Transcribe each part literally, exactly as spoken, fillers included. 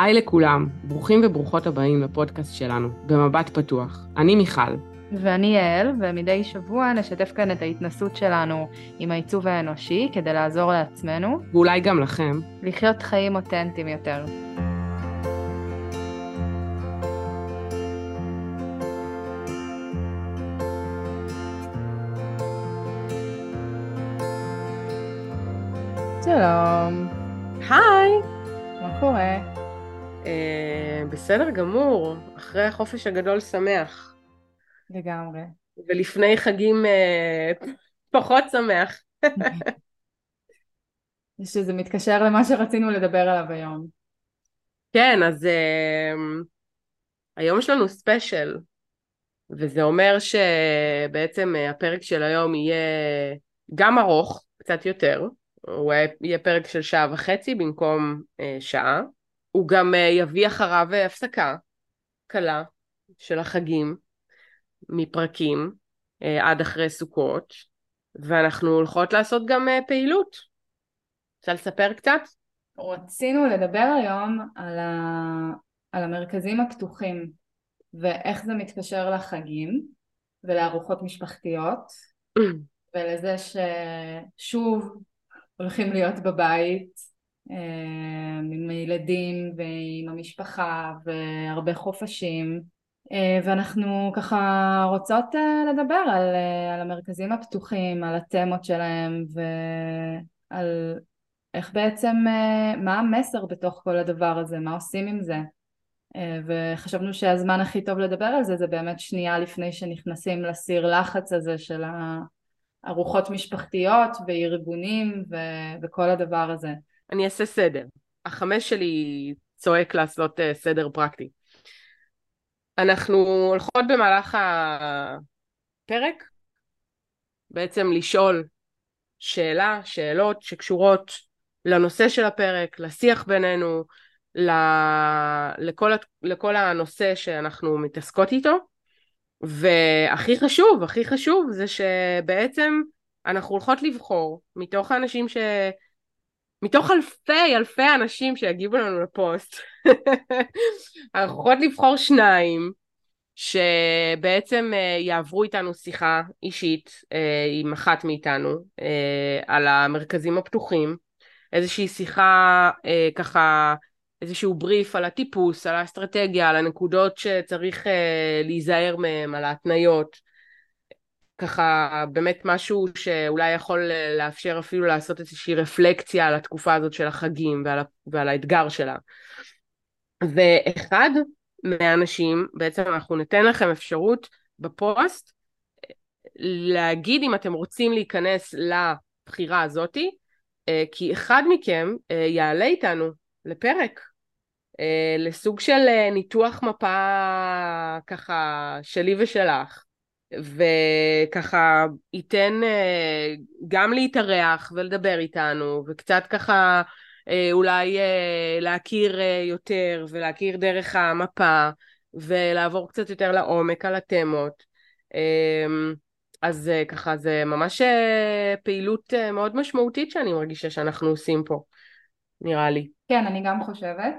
היי לכולם, ברוכים וברוכות הבאים לפודקאסט שלנו, במבט פתוח. אני מיכל. ואני אייל, ומדי שבוע נשתף כאן את ההתנסות שלנו עם העיצוב האנושי, כדי לעזור לעצמנו. ואולי גם לכם. לחיות חיים אותנטיים יותר. שלום. היי. מה קורה? בסדר גמור, אחרי החופש הגדול שמח. לגמרי. ולפני חגים פחות שמח. שזה מתקשר למה שרצינו לדבר עליו היום. כן, אז היום יש לנו ספיישל, וזה אומר שבעצם הפרק של היום יהיה גם ארוך, קצת יותר, הוא יהיה פרק של שעה וחצי במקום שעה, הוא גם יביא אחריו הפסקה קלה של החגים מפרקים עד אחרי סוכות, ואנחנו הולכות לעשות גם פעילות. רוצה לספר קצת? רצינו לדבר היום על, ה... על המרכזים הפתוחים, ואיך זה מתקשר לחגים ולארוחות משפחתיות, ולזה ששוב הולכים להיות בבית, עם הילדים ועם המשפחה והרבה חופשים, ואנחנו ככה רוצות לדבר על, על המרכזים הפתוחים, על התמות שלהם ועל איך בעצם, מה המסר בתוך כל הדבר הזה, מה עושים עם זה. וחשבנו שהזמן הכי טוב לדבר על זה זה באמת שנייה לפני שנכנסים לסיר לחץ הזה של הארוחות משפחתיות וארגונים ו, וכל הדבר הזה. אני אעשה סדר. החמש שלי צועק לעשות סדר פרקטי. אנחנו הולכות במהלך הפרק, בעצם לשאול שאלה, שאלות שקשורות לנושא של הפרק, לשיח בינינו, לכל, לכל הנושא שאנחנו מתעסקות איתו, והכי חשוב, הכי חשוב זה שבעצם אנחנו הולכות לבחור מתוך האנשים ש... מתוך אלפי, אלפי אנשים שיגיבו לנו לפוסט, אנחנו יכולות לבחור שניים, שבעצם יעברו איתנו שיחה אישית עם אחת מאיתנו, על המרכזים הפתוחים, איזושהי שיחה ככה, איזשהו בריף על הטיפוס, על האסטרטגיה, על הנקודות שצריך להיזהר מהם, על ההתניות, ככה באמת משהו שאולי יכול לאפשר אפילו לעשות איזושהי רפלקציה על התקופה הזאת של החגים ועל, ועל האתגר שלה. ואחד מהאנשים, בעצם אנחנו ניתן לכם אפשרות בפוסט, להגיד אם אתם רוצים להיכנס לבחירה הזאת, כי אחד מכם יעלה איתנו לפרק, לסוג של ניתוח מפה ככה שלי ושלך. וככה ייתן גם להתארח ולדבר איתנו, וקצת ככה אולי להכיר יותר, ולהכיר דרך המפה, ולעבור קצת יותר לעומק על התמות. אז ככה זה ממש פעילות מאוד משמעותית שאני מרגישה שאנחנו עושים פה, נראה לי. כן, אני גם חושבת.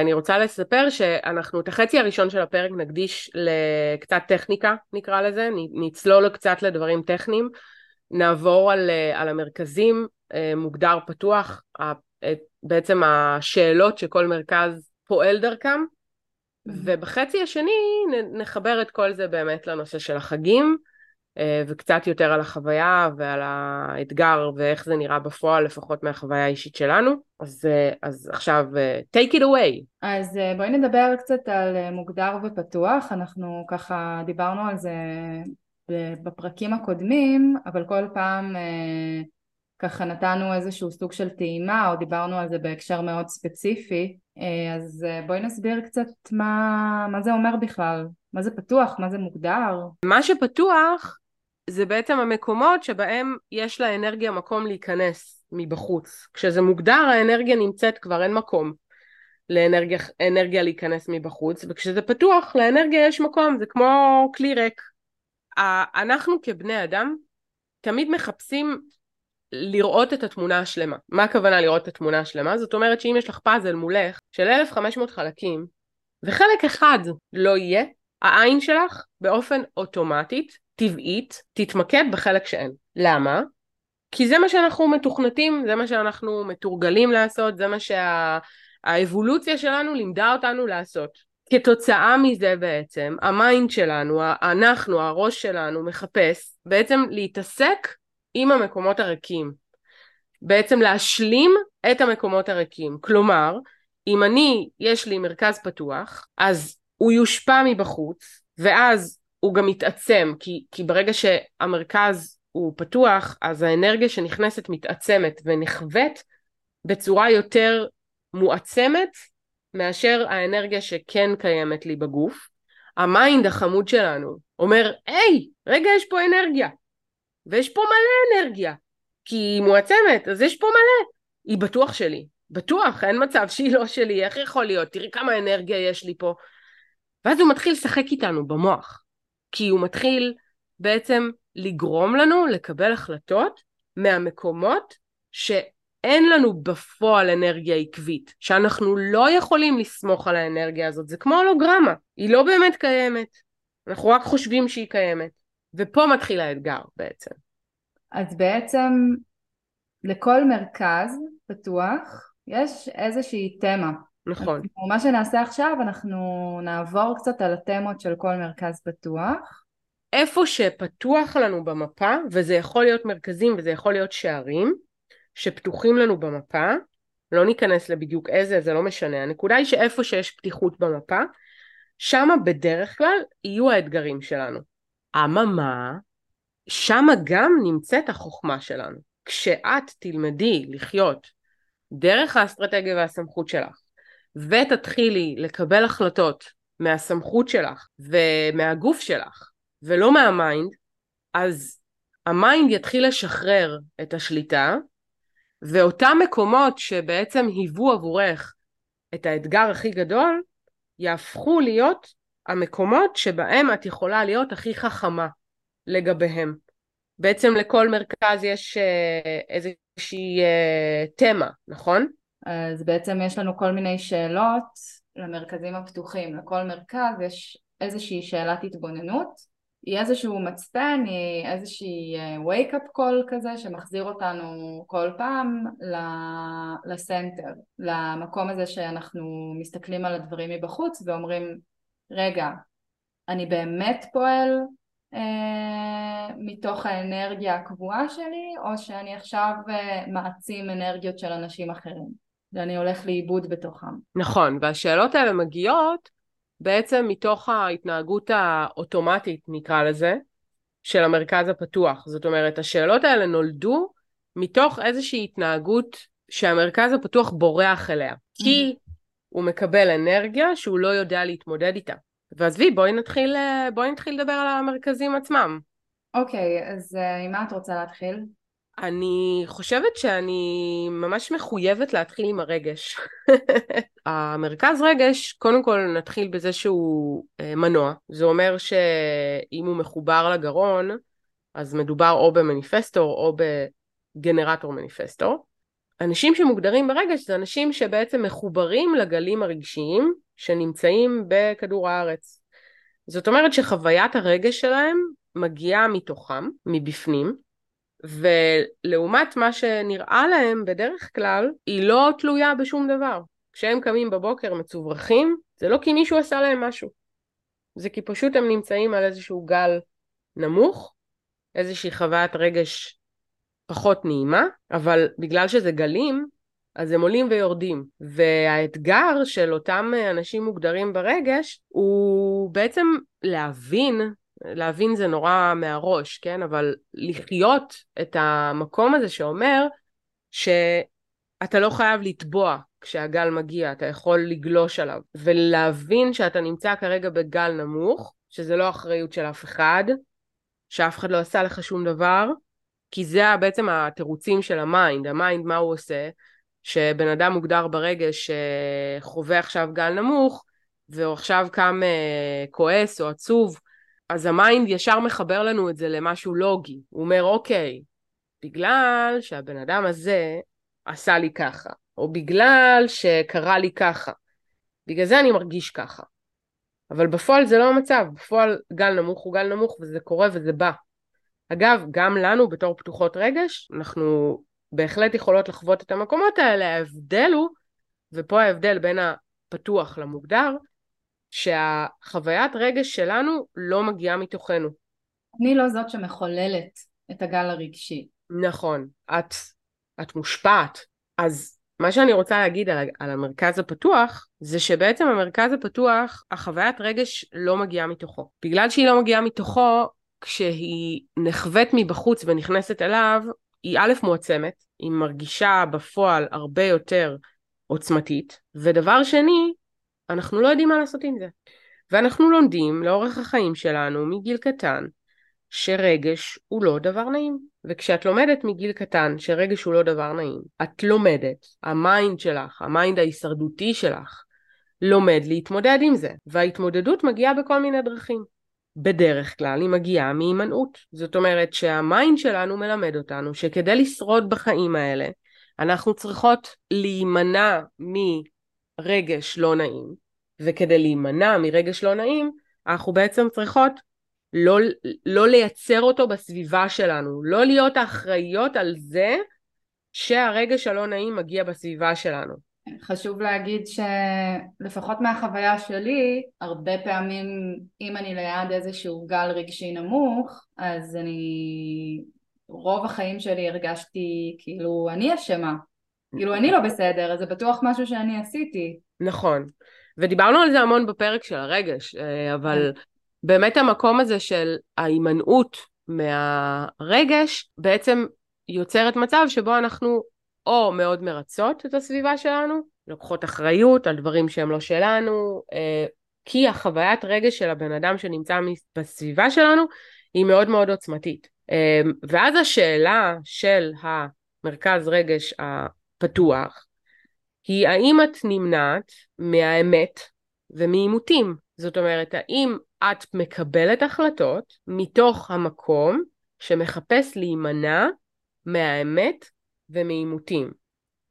אני רוצה לספר שאנחנו את החצי הראשון של הפרק נקדיש לקצת טכניקה, נקרא לזה, נצלול קצת לדברים טכניים, נעבור על, על המרכזים, מוגדר פתוח, בעצם השאלות שכל מרכז פועל דרכם, ובחצי השני נחבר את כל זה באמת לנושא של החגים, וקצת יותר על החוויה ועל האתגר ואיך זה נראה בפועל, לפחות מהחוויה האישית שלנו. אז, אז עכשיו, take it away. אז בואי נדבר קצת על מוגדר ופתוח. אנחנו ככה דיברנו על זה בפרקים הקודמים, אבל כל פעם ככה נתנו איזשהו סוג של טעימה, או דיברנו על זה בהקשר מאוד ספציפי. אז בואי נסביר קצת מה, מה זה אומר בכלל. מה זה פתוח? מה זה מוגדר? מה שפתוח זה בעצם המקומות שבהם יש לאנרגיה מקום להיכנס מבחוץ. כשזה מוגדר, האנרגיה נמצאת, כבר אין מקום לאנרגיה, אנרגיה להיכנס מבחוץ, וכשזה פתוח, לאנרגיה יש מקום, זה כמו כלי ריק. אנחנו כבני אדם תמיד מחפשים לראות את התמונה השלמה. מה הכוונה לראות את התמונה השלמה? זאת אומרת שאם יש לך פאזל מולך של אלף וחמש מאות חלקים, וחלק אחד לא יהיה, העין שלך באופן אוטומטית, טבעית, תתמקד בחלק שאין. למה? כי זה מה שאנחנו מתוכנתים, זה מה שאנחנו מתורגלים לעשות, זה מה שהאבולוציה שלנו לימדה אותנו לעשות. כתוצאה מזה בעצם, המיינד שלנו, אנחנו, הראש שלנו, מחפש בעצם להתעסק עם המקומות הריקים. בעצם להשלים את המקומות הריקים. כלומר, אם אני, יש לי מרכז פתוח, אז הוא יושפע מבחוץ, ואז הוא גם מתעצם, כי, כי ברגע שהמרכז הוא פתוח, אז האנרגיה שנכנסת מתעצמת ונחוות בצורה יותר מועצמת, מאשר האנרגיה שכן קיימת לי בגוף. המיינד החמוד שלנו אומר, היי, רגע, יש פה אנרגיה, ויש פה מלא אנרגיה, כי היא מועצמת, אז יש פה מלא, היא בטוח שלי, בטוח, אין מצב שהיא לא שלי, איך יכול להיות, תראי כמה אנרגיה יש לי פה. ואז הוא מתחיל לשחק איתנו במוח, כי הוא מתחיל בעצם לגרום לנו לקבל החלטות מהמקומות שאין לנו בפועל אנרגיה עקבית, שאנחנו לא יכולים לסמוך על האנרגיה הזאת, זה כמו הולוגרמה, היא לא באמת קיימת, אנחנו רק חושבים שהיא קיימת, ופה מתחיל האתגר בעצם. אז בעצם לכל מרכז פתוח יש איזושהי תמה. נכון. מה שנעשה עכשיו, אנחנו נעבור קצת על התמות של כל מרכז פתוח. איפה שפתוח לנו במפה, וזה יכול להיות מרכזים וזה יכול להיות שערים, שפתוחים לנו במפה, לא ניכנס לבדיוק איזה, זה לא משנה, הנקודה היא שאיפה שיש פתיחות במפה, שם בדרך כלל יהיו האתגרים שלנו. אממה, שם גם נמצאת החוכמה שלנו. כשאת תלמדי לחיות דרך האסטרטגיה והסמכות שלך, ותתחילי לקבל החלטות מהסמכות שלך ומהגוף שלך, ולא מהמיינד, אז המיינד יתחיל לשחרר את השליטה, ואותם מקומות שבעצם היוו עבורך את האתגר הכי גדול, יהפכו להיות המקומות שבהם את יכולה להיות הכי חכמה לגביהם. בעצם לכל מרכז יש איזושהי תמה, נכון? אז בעצם יש לנו כל מיני שאלות למרכזים הפתוחים. לכל מרכז יש איזושהי שאלת התבוננות, היא איזשהו מצפן, היא איזושהי wake-up call כזה שמחזיר אותנו כל פעם לסנטר, למקום הזה שאנחנו מסתכלים על הדברים מבחוץ ואומרים, רגע, אני באמת פועל אה, מתוך האנרגיה הקבועה שלי, או שאני עכשיו אה, מעצים אנרגיות של אנשים אחרים? ואני הולך לאיבוד בתוכם. נכון, והשאלות האלה מגיעות בעצם מתוך ההתנהגות האוטומטית, נקרא לזה, של המרכז הפתוח. זאת אומרת, השאלות האלה נולדו מתוך איזושהי התנהגות שהמרכז הפתוח בורח אליה, כי הוא מקבל אנרגיה שהוא לא יודע להתמודד איתה. ואז וי, בואי נתחיל, בואי נתחיל לדבר על המרכזים עצמם. אוקיי, אז עם מה את רוצה להתחיל? אני חושבת שאני ממש מחויבת להתחיל עם הרגש. המרכז רגש, קודם כל נתחיל בזה שהוא מנוע. זה אומר שאם הוא מחובר לגרון, אז מדובר או במניפסטור או בגנרטור מניפסטור. אנשים שמוגדרים ברגש זה אנשים שבעצם מחוברים לגלים הרגשיים שנמצאים בכדור הארץ. זאת אומרת שחוויית הרגש שלהם מגיעה מתוכם, מבפנים, ולעומת מה שנראה להם בדרך כלל, היא לא תלויה בשום דבר. כשהם קמים בבוקר מצוברחים, זה לא כי מישהו עשה להם משהו. זה כי פשוט הם נמצאים על איזשהו גל נמוך, איזושהי חוויית רגש פחות נעימה, אבל בגלל שזה גלים, אז הם עולים ויורדים. והאתגר של אותם אנשים מוגדרים ברגש, הוא בעצם להבין, להבין זה נורא מהראש, כן? אבל לחיות את המקום הזה שאומר שאתה לא חייב לטבוע כשהגל מגיע, אתה יכול לגלוש עליו, ולהבין שאתה נמצא כרגע בגל נמוך, שזה לא אחריות של אף אחד, שאף אחד לא עשה לך שום דבר, כי זה בעצם התירוצים של המיינד. המיינד מה הוא עושה? שבן אדם מוגדר ברגע שחווה עכשיו גל נמוך, והוא עכשיו קם כועס או עצוב, אז המיינד ישר מחבר לנו את זה למשהו לוגי. הוא אומר, אוקיי, בגלל שהבן אדם הזה עשה לי ככה, או בגלל שקרה לי ככה, בגלל זה אני מרגיש ככה. אבל בפועל זה לא המצב, בפועל גל נמוך הוא גל נמוך, וזה קורה וזה בא. אגב, גם לנו בתור פתוחות רגש, אנחנו בהחלט יכולות לחוות את המקומות האלה, ההבדל הוא, ופה ההבדל בין הפתוח למוגדר, שהחוויית רגש שלנו לא מגיעה מתוכנו. אני לא זאת שמחוללת את הגל הרגשי. נכון, את, את מושפעת. אז מה שאני רוצה להגיד על, על המרכז הפתוח, זה שבעצם המרכז הפתוח, החוויית רגש לא מגיעה מתוכו. בגלל שהיא לא מגיעה מתוכו, כשהיא נחוות מבחוץ ונכנסת אליו, היא א' מועצמת, היא מרגישה בפועל הרבה יותר עוצמתית, ודבר שני, אנחנו לא יודעים מה לעשות עם זה. ואנחנו לומדים לאורך החיים שלנו מגיל קטן, שרגש הוא לא דבר נעים. וכשאת לומדת מגיל קטן שרגש הוא לא דבר נעים, את לומדת, המיינד שלך, המיינד ההישרדותי שלך, לומד להתמודד עם זה. וההתמודדות מגיעה בכל מיני דרכים. בדרך כלל היא מגיעה מהימנעות. זאת אומרת שהמיינד שלנו מלמד אותנו שכדי לשרוד בחיים האלה, אנחנו צריכות להימנע מרגש לא נעים, וכדי להימנע מרגש לא נעים, אנחנו בעצם צריכות לא, לא לייצר אותו בסביבה שלנו, לא להיות אחראיות על זה שהרגש הלא נעים מגיע בסביבה שלנו. חשוב להגיד שלפחות מהחוויה שלי, הרבה פעמים אם אני ליד איזשהו גל רגשי נמוך, אז אני... רוב החיים שלי הרגשתי כאילו אני אשמה, כאילו אני לא בסדר, אז זה בטוח משהו שאני עשיתי. נכון, ודיברנו על זה המון בפרק של הרגש, אבל באמת המקום הזה של ההימנעות מהרגש, בעצם יוצרת מצב שבו אנחנו או מאוד מרצות את הסביבה שלנו, לוקחות אחריות על דברים שהם לא שלנו, כי החוויית רגש של הבן אדם שנמצא בסביבה שלנו, היא מאוד מאוד עוצמתית. ואז השאלה של המרכז רגש הפתוח, היא האם את נמנעת מהאמת ומעימותים. זאת אומרת, האם את מקבלת החלטות מתוך המקום שמחפש להימנע מהאמת ומעימותים.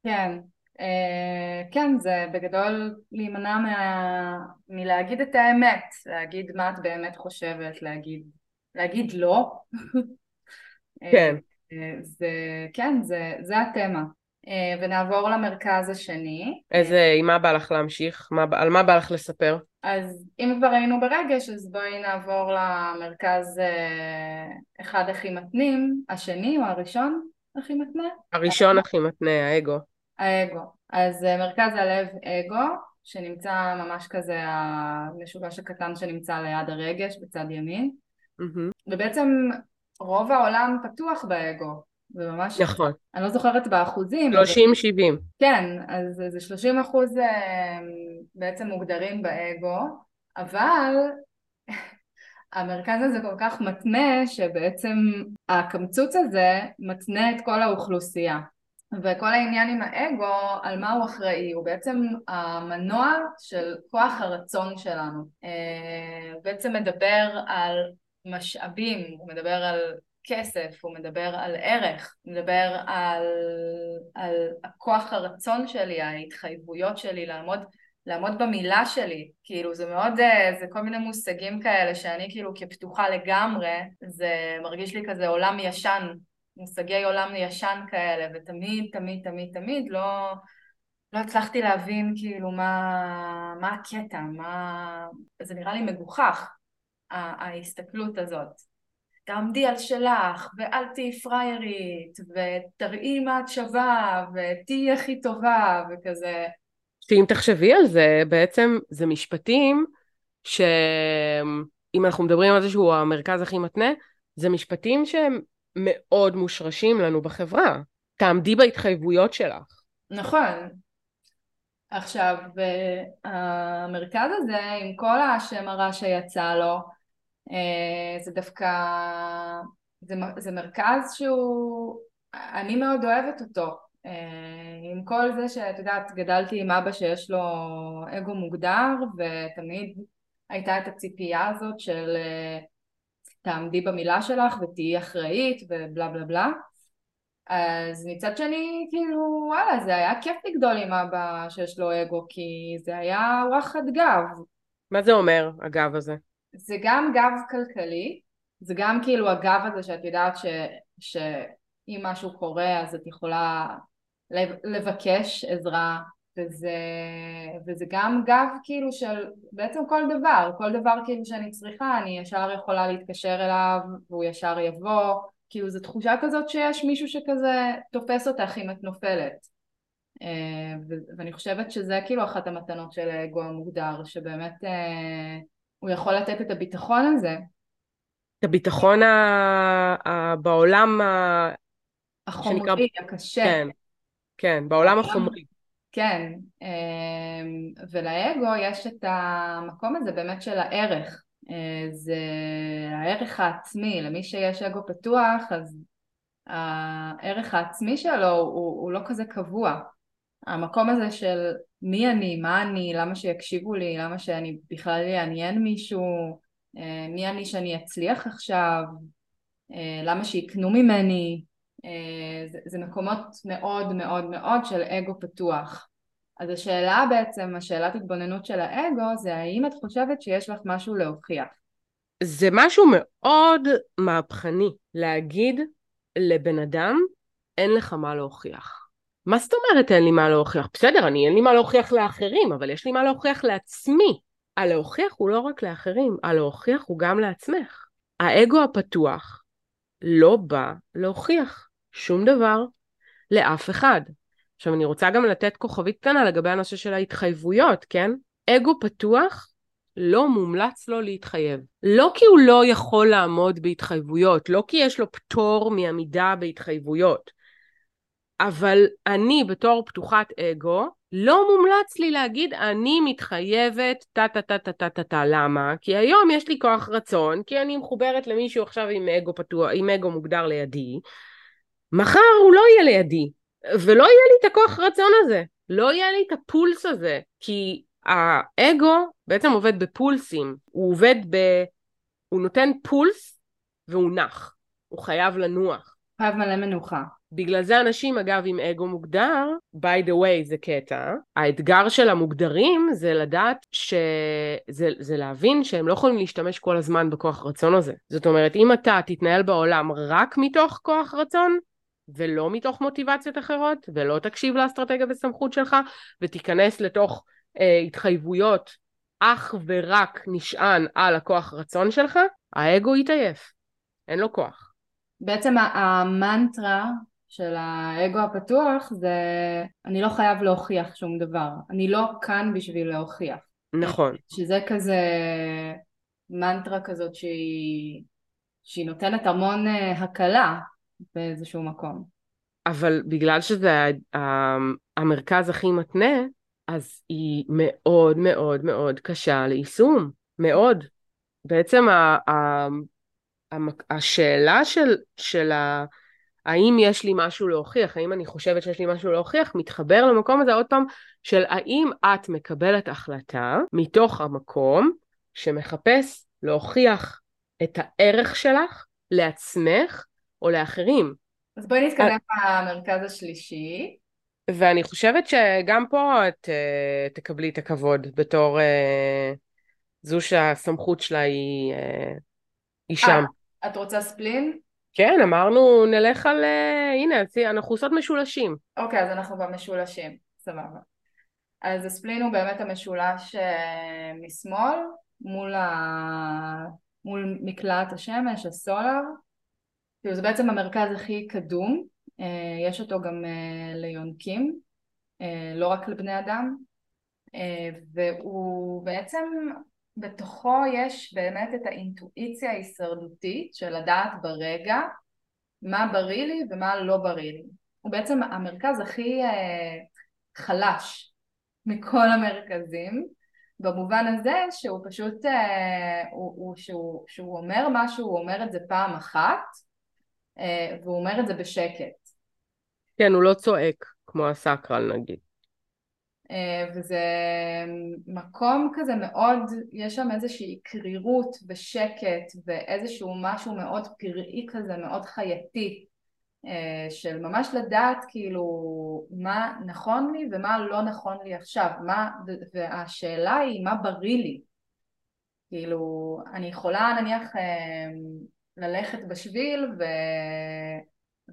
כן, אה, כן, זה בגדול להימנע מה... מלהגיד את האמת, להגיד מה את באמת חושבת, להגיד, להגיד לא. כן. זה, כן, זה, זה התמה. ונעבור למרכז השני. איזה, מה בא לך להמשיך? מה, על מה בא לך לספר? אז אם כבר היינו ברגש, אז בואי נעבור למרכז אחד הכי מתנים, השני או הראשון הכי מתנה? הראשון הכי מתנה, האגו. האגו. אז מרכז הלב אגו, שנמצא ממש כזה המשוגש הקטן שנמצא ליד הרגש, בצד ימין. ובעצם רוב העולם פתוח באגו. וממש, נכון. אני לא זוכרת באחוזים. שלושים שבעים. אבל... כן, אז זה שלושים אחוז בעצם מוגדרים באגו, אבל המרכז הזה כל כך מתנה, שבעצם הקמצוץ הזה מתנה את כל האוכלוסייה. וכל העניין עם האגו, על מה הוא אחראי, הוא בעצם המנוע של כוח הרצון שלנו. בעצם מדבר על משאבים, הוא מדבר על... כסף, הוא מדבר על ערך, הוא מדבר על, על הכוח הרצון שלי, ההתחייבויות שלי, לעמוד, לעמוד במילה שלי, כאילו זה מאוד, זה כל מיני מושגים כאלה שאני כאילו כפתוחה לגמרי, זה מרגיש לי כזה עולם ישן, מושגי עולם ישן כאלה, ותמיד, תמיד, תמיד, תמיד לא... לא הצלחתי להבין כאילו מה, מה הקטע, מה... זה נראה לי מגוחך, ההסתכלות הזאת. תעמדי על שלך, ואל תהי פריירית, ותראי מה את שווה, ותהי הכי טובה, וכזה. אם תחשבי על זה, בעצם זה משפטים, שאם אנחנו מדברים על זה שהוא המרכז הכי מתנה, זה משפטים שהם מאוד מושרשים לנו בחברה. תעמדי בהתחייבויות שלך. נכון. עכשיו, המרכז הזה, עם כל השם הרע שיצא לו, זה דווקא, זה, זה מרכז שהוא, אני מאוד אוהבת אותו, עם כל זה שאת יודעת, גדלתי עם אבא שיש לו אגו מוגדר, ותמיד הייתה את הציפייה הזאת של תעמדי במילה שלך ותהיי אחראית ובלה בלה בלה, אז מצד שני, כאילו, וואלה, זה היה כיף לגדול עם אבא שיש לו אגו, כי זה היה וואחד גב. מה זה אומר, הגב הזה? זה גם גב כלכלי, זה גם כאילו הגב הזה שאת יודעת ש... שאם משהו קורה, אז את יכולה לבקש עזרה, וזה, וזה גם גב כאילו של בעצם כל דבר, כל דבר כאילו שאני צריכה, אני ישר יכולה להתקשר אליו, והוא ישר יבוא, כאילו זו תחושה כזאת שיש מישהו שכזה תופס אותך אם את נופלת. ואני חושבת שזה כאילו אחת המתנות של האגו המוגדר, שבאמת הוא יכול לתת את הביטחון הזה. את הביטחון בעולם החומרי, הקשה. כן, כן, בעולם החומרי. כן, ולאגו יש את המקום הזה באמת של הערך. זה הערך העצמי, למי שיש אגו פתוח, אז הערך העצמי שלו הוא, הוא לא כזה קבוע. המקום הזה של מי אני, מה אני, למה שיקשיבו לי, למה שאני בכלל יעניין מישהו, מי אני שאני אצליח עכשיו, למה שיקנו ממני, זה, זה מקומות מאוד מאוד מאוד של אגו פתוח. אז השאלה בעצם, השאלת התבוננות של האגו, זה האם את חושבת שיש לך משהו להוכיח? זה משהו מאוד מהפכני, להגיד לבן אדם, אין לך מה להוכיח. מה זאת אומרת אין לי מה להוכיח? בסדר, אני אין לי מה להוכיח לאחרים, אבל יש לי מה להוכיח לעצמי. הלהוכיח הוא לא רק לאחרים, הלהוכיח הוא גם לעצמך. האגו הפתוח לא בא להוכיח שום דבר לאף אחד. עכשיו אני רוצה גם לתת כוכבית קטנה לגבי הנושא של ההתחייבויות, כן? אגו פתוח לא מומלץ לו להתחייב. לא כי הוא לא יכול לעמוד בהתחייבויות, לא כי יש לו פטור מעמידה בהתחייבויות. אבל אני בתור פתוחת אגו, לא מומלץ לי להגיד אני מתחייבת טה-טה-טה-טה-טה-טה. למה? כי היום יש לי כוח רצון, כי אני מחוברת למישהו עכשיו עם אגו פתוח, עם אגו מוגדר לידי. מחר הוא לא יהיה לידי. ולא יהיה לי את הכוח רצון הזה, לא יהיה לי את הפולס הזה, כי האגו בעצם עובד בפולסים, הוא עובד ב... הוא נותן פולס והוא נח, הוא חייב לנוח. חייב מלא מנוחה. בגלל זה אנשים אגב עם אגו מוגדר, by the way זה קטע, האתגר של המוגדרים זה לדעת ש... זה, זה להבין שהם לא יכולים להשתמש כל הזמן בכוח רצון הזה. זאת אומרת, אם אתה תתנהל בעולם רק מתוך כוח רצון, ולא מתוך מוטיבציות אחרות, ולא תקשיב לאסטרטגיה וסמכות שלך, ותיכנס לתוך אה, התחייבויות, אך ורק נשען על הכוח רצון שלך, האגו יתעייף, אין לו כוח. בעצם המנטרה של האגו הפתוח, זה אני לא חייב להוכיח שום דבר, אני לא כאן בשביל להוכיח. נכון. שזה כזה מנטרה כזאת שהיא, שהיא נותנת המון הקלה, באיזשהו מקום. אבל בגלל שזה המרכז הכי מתנה, אז היא מאוד מאוד מאוד קשה ליישום. מאוד. בעצם השאלה של, של ה, האם יש לי משהו להוכיח, האם אני חושבת שיש לי משהו להוכיח, מתחבר למקום הזה עוד פעם, של האם את מקבלת החלטה מתוך המקום שמחפש להוכיח את הערך שלך לעצמך, או לאחרים. אז בואי נתקדם במרכז השלישי. ואני חושבת שגם פה את uh, תקבלי את הכבוד, בתור uh, זו שהסמכות שלה היא, uh, היא שם. 아, את רוצה ספלין? כן, אמרנו נלך על... Uh, הנה, אנחנו עושות משולשים. אוקיי, okay, אז אנחנו במשולשים, סבבה. אז הספלין הוא באמת המשולש uh, משמאל, מול, ה... מול מקלעת השמש, הסולר, זה בעצם המרכז הכי קדום, יש אותו גם ליונקים, לא רק לבני אדם, והוא בעצם, בתוכו יש באמת את האינטואיציה ההישרדותית של לדעת ברגע מה בריא לי ומה לא בריא לי. הוא בעצם המרכז הכי חלש מכל המרכזים, במובן הזה שהוא פשוט, הוא, הוא, שהוא, שהוא אומר משהו, הוא אומר את זה פעם אחת, והוא אומר את זה בשקט. כן, הוא לא צועק, כמו הסאקרל נגיד. וזה מקום כזה מאוד, יש שם איזושהי קרירות ושקט, ואיזשהו משהו מאוד פראי כזה, מאוד חייתי, של ממש לדעת כאילו מה נכון לי ומה לא נכון לי עכשיו, מה, והשאלה היא מה בריא לי. כאילו אני יכולה נניח ללכת בשביל ו,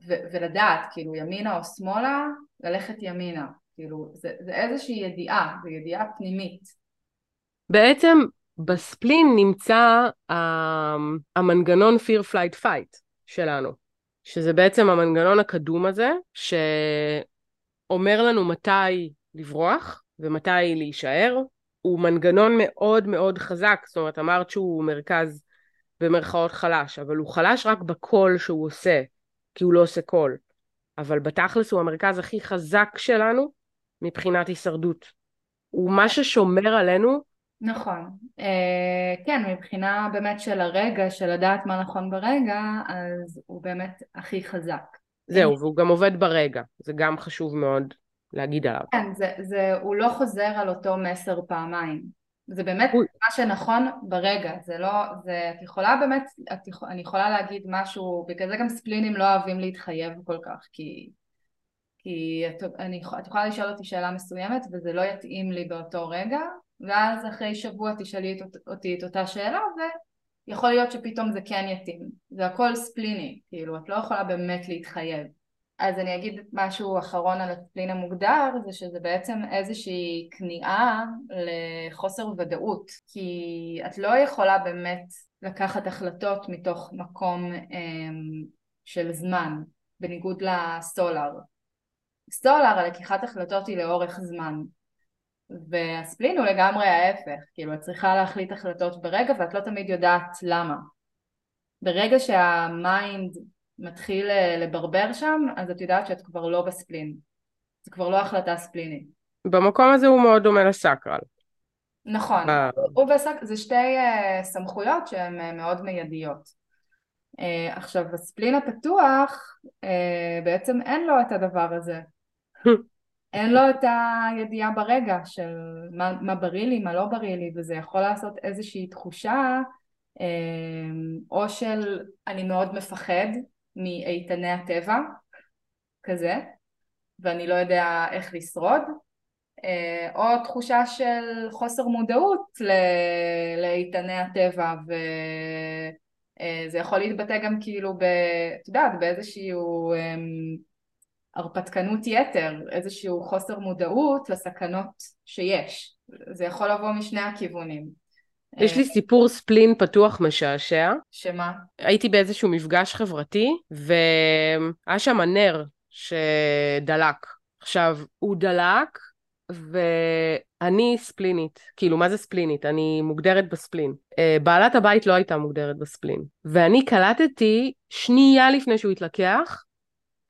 ו, ולדעת כאילו ימינה או שמאלה, ללכת ימינה, כאילו זה, זה איזושהי ידיעה, זה ידיעה פנימית. בעצם בספלין נמצא המנגנון fear flight fight שלנו. שזה בעצם המנגנון הקדום הזה, שאומר לנו מתי לברוח ומתי להישאר, הוא מנגנון מאוד מאוד חזק, זאת אומרת, אמרת שהוא מרכז במרכאות חלש, אבל הוא חלש רק בכל שהוא עושה, כי הוא לא עושה כל, אבל בתכלס הוא המרכז הכי חזק שלנו, מבחינת הישרדות. הוא מה ששומר עלינו. נכון, כן, מבחינה באמת של הרגע, של לדעת מה נכון ברגע, אז הוא באמת הכי חזק. זהו, והוא גם עובד ברגע, זה גם חשוב מאוד להגיד עליו. כן, זה, זה, הוא לא חוזר על אותו מסר פעמיים, זה באמת מה שנכון ברגע, זה לא, זה, את יכולה באמת, את יכול, אני יכולה להגיד משהו, בגלל זה גם ספלינים לא אוהבים להתחייב כל כך, כי... כי את, אני, את יכולה לשאול אותי שאלה מסוימת, וזה לא יתאים לי באותו רגע, ואז אחרי שבוע תשאלי אותי את אותה שאלה, ויכול להיות שפתאום זה כן יתאים. זה הכל ספליני, כאילו, את לא יכולה באמת להתחייב. אז אני אגיד משהו אחרון על הספלין המוגדר, זה שזה בעצם איזושהי כניעה לחוסר ודאות, כי את לא יכולה באמת לקחת החלטות מתוך מקום אמ, של זמן, בניגוד לסולר. סולר, הלקיחת החלטות היא לאורך זמן, והספלין הוא לגמרי ההפך, כאילו את צריכה להחליט החלטות ברגע, ואת לא תמיד יודעת למה. ברגע שהמיינד מתחיל לברבר שם, אז את יודעת שאת כבר לא בספלין, זה כבר לא החלטה ספלינית. במקום הזה הוא מאוד דומה לסאקרל. נכון, ובסאק... זה שתי סמכויות שהן מאוד מיידיות. עכשיו, הספלין הפתוח, בעצם אין לו את הדבר הזה. אין לו את הידיעה ברגע של מה, מה בריא לי, מה לא בריא לי, וזה יכול לעשות איזושהי תחושה, או של אני מאוד מפחד מאיתני הטבע, כזה, ואני לא יודע איך לשרוד, או תחושה של חוסר מודעות לאיתני הטבע ו... זה יכול להתבטא גם כאילו, ב, את יודעת, באיזשהו הרפתקנות יתר, איזשהו חוסר מודעות לסכנות שיש. זה יכול לבוא משני הכיוונים. יש לי סיפור ספלין פתוח משעשע. שמה? הייתי באיזשהו מפגש חברתי, והיה שם הנר שדלק. עכשיו, הוא דלק, ואני ספלינית, כאילו מה זה ספלינית? אני מוגדרת בספלין. בעלת הבית לא הייתה מוגדרת בספלין, ואני קלטתי שנייה לפני שהוא התלקח,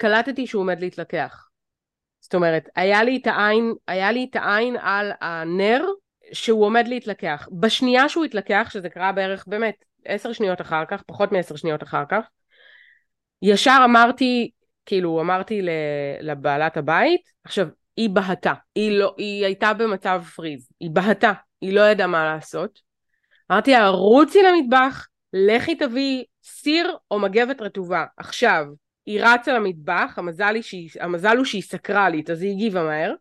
קלטתי שהוא עומד להתלקח. זאת אומרת, היה לי את העין, היה לי את העין על הנר שהוא עומד להתלקח. בשנייה שהוא התלקח, שזה קרה בערך באמת עשר שניות אחר כך, פחות מעשר שניות אחר כך, ישר אמרתי, כאילו אמרתי לבעלת הבית, עכשיו, היא בהתה, היא, לא, היא הייתה במצב פריז, היא בהתה, היא לא ידעה מה לעשות. אמרתי, הרוצי למטבח, לכי תביא סיר או מגבת רטובה. עכשיו, היא רצה למטבח, המזל, שהיא, המזל הוא שהיא סקרלית, אז היא הגיבה מהר.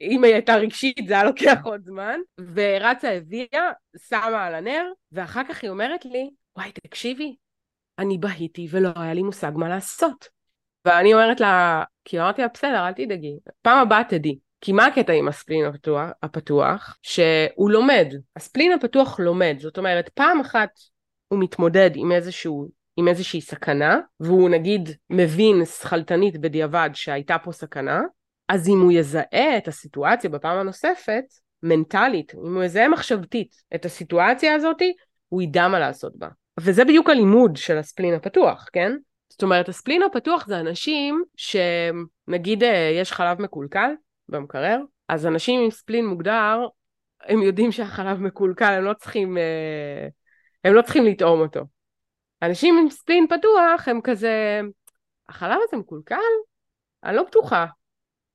אם היא הייתה רגשית, זה היה לוקח עוד זמן. ורצה הביאה, שמה על הנר, ואחר כך היא אומרת לי, וואי, תקשיבי, אני בהיתי ולא היה לי מושג מה לעשות. ואני אומרת לה, כי אמרתי לה, בסדר, אל תדאגי. פעם הבאה תדעי. כי מה הקטע עם הספלין הפתוח, הפתוח? שהוא לומד. הספלין הפתוח לומד. זאת אומרת, פעם אחת הוא מתמודד עם, איזשהו, עם איזושהי סכנה, והוא נגיד מבין שחלטנית בדיעבד שהייתה פה סכנה, אז אם הוא יזהה את הסיטואציה בפעם הנוספת, מנטלית, אם הוא יזהה מחשבתית את הסיטואציה הזאת, הוא ידע מה לעשות בה. וזה בדיוק הלימוד של הספלין הפתוח, כן? זאת אומרת, הספלין הפתוח זה אנשים שנגיד יש חלב מקולקל במקרר, אז אנשים עם ספלין מוגדר, הם יודעים שהחלב מקולקל, הם לא צריכים, הם לא צריכים לטעום אותו. אנשים עם ספלין פתוח הם כזה, החלב הזה מקולקל? אני לא בטוחה.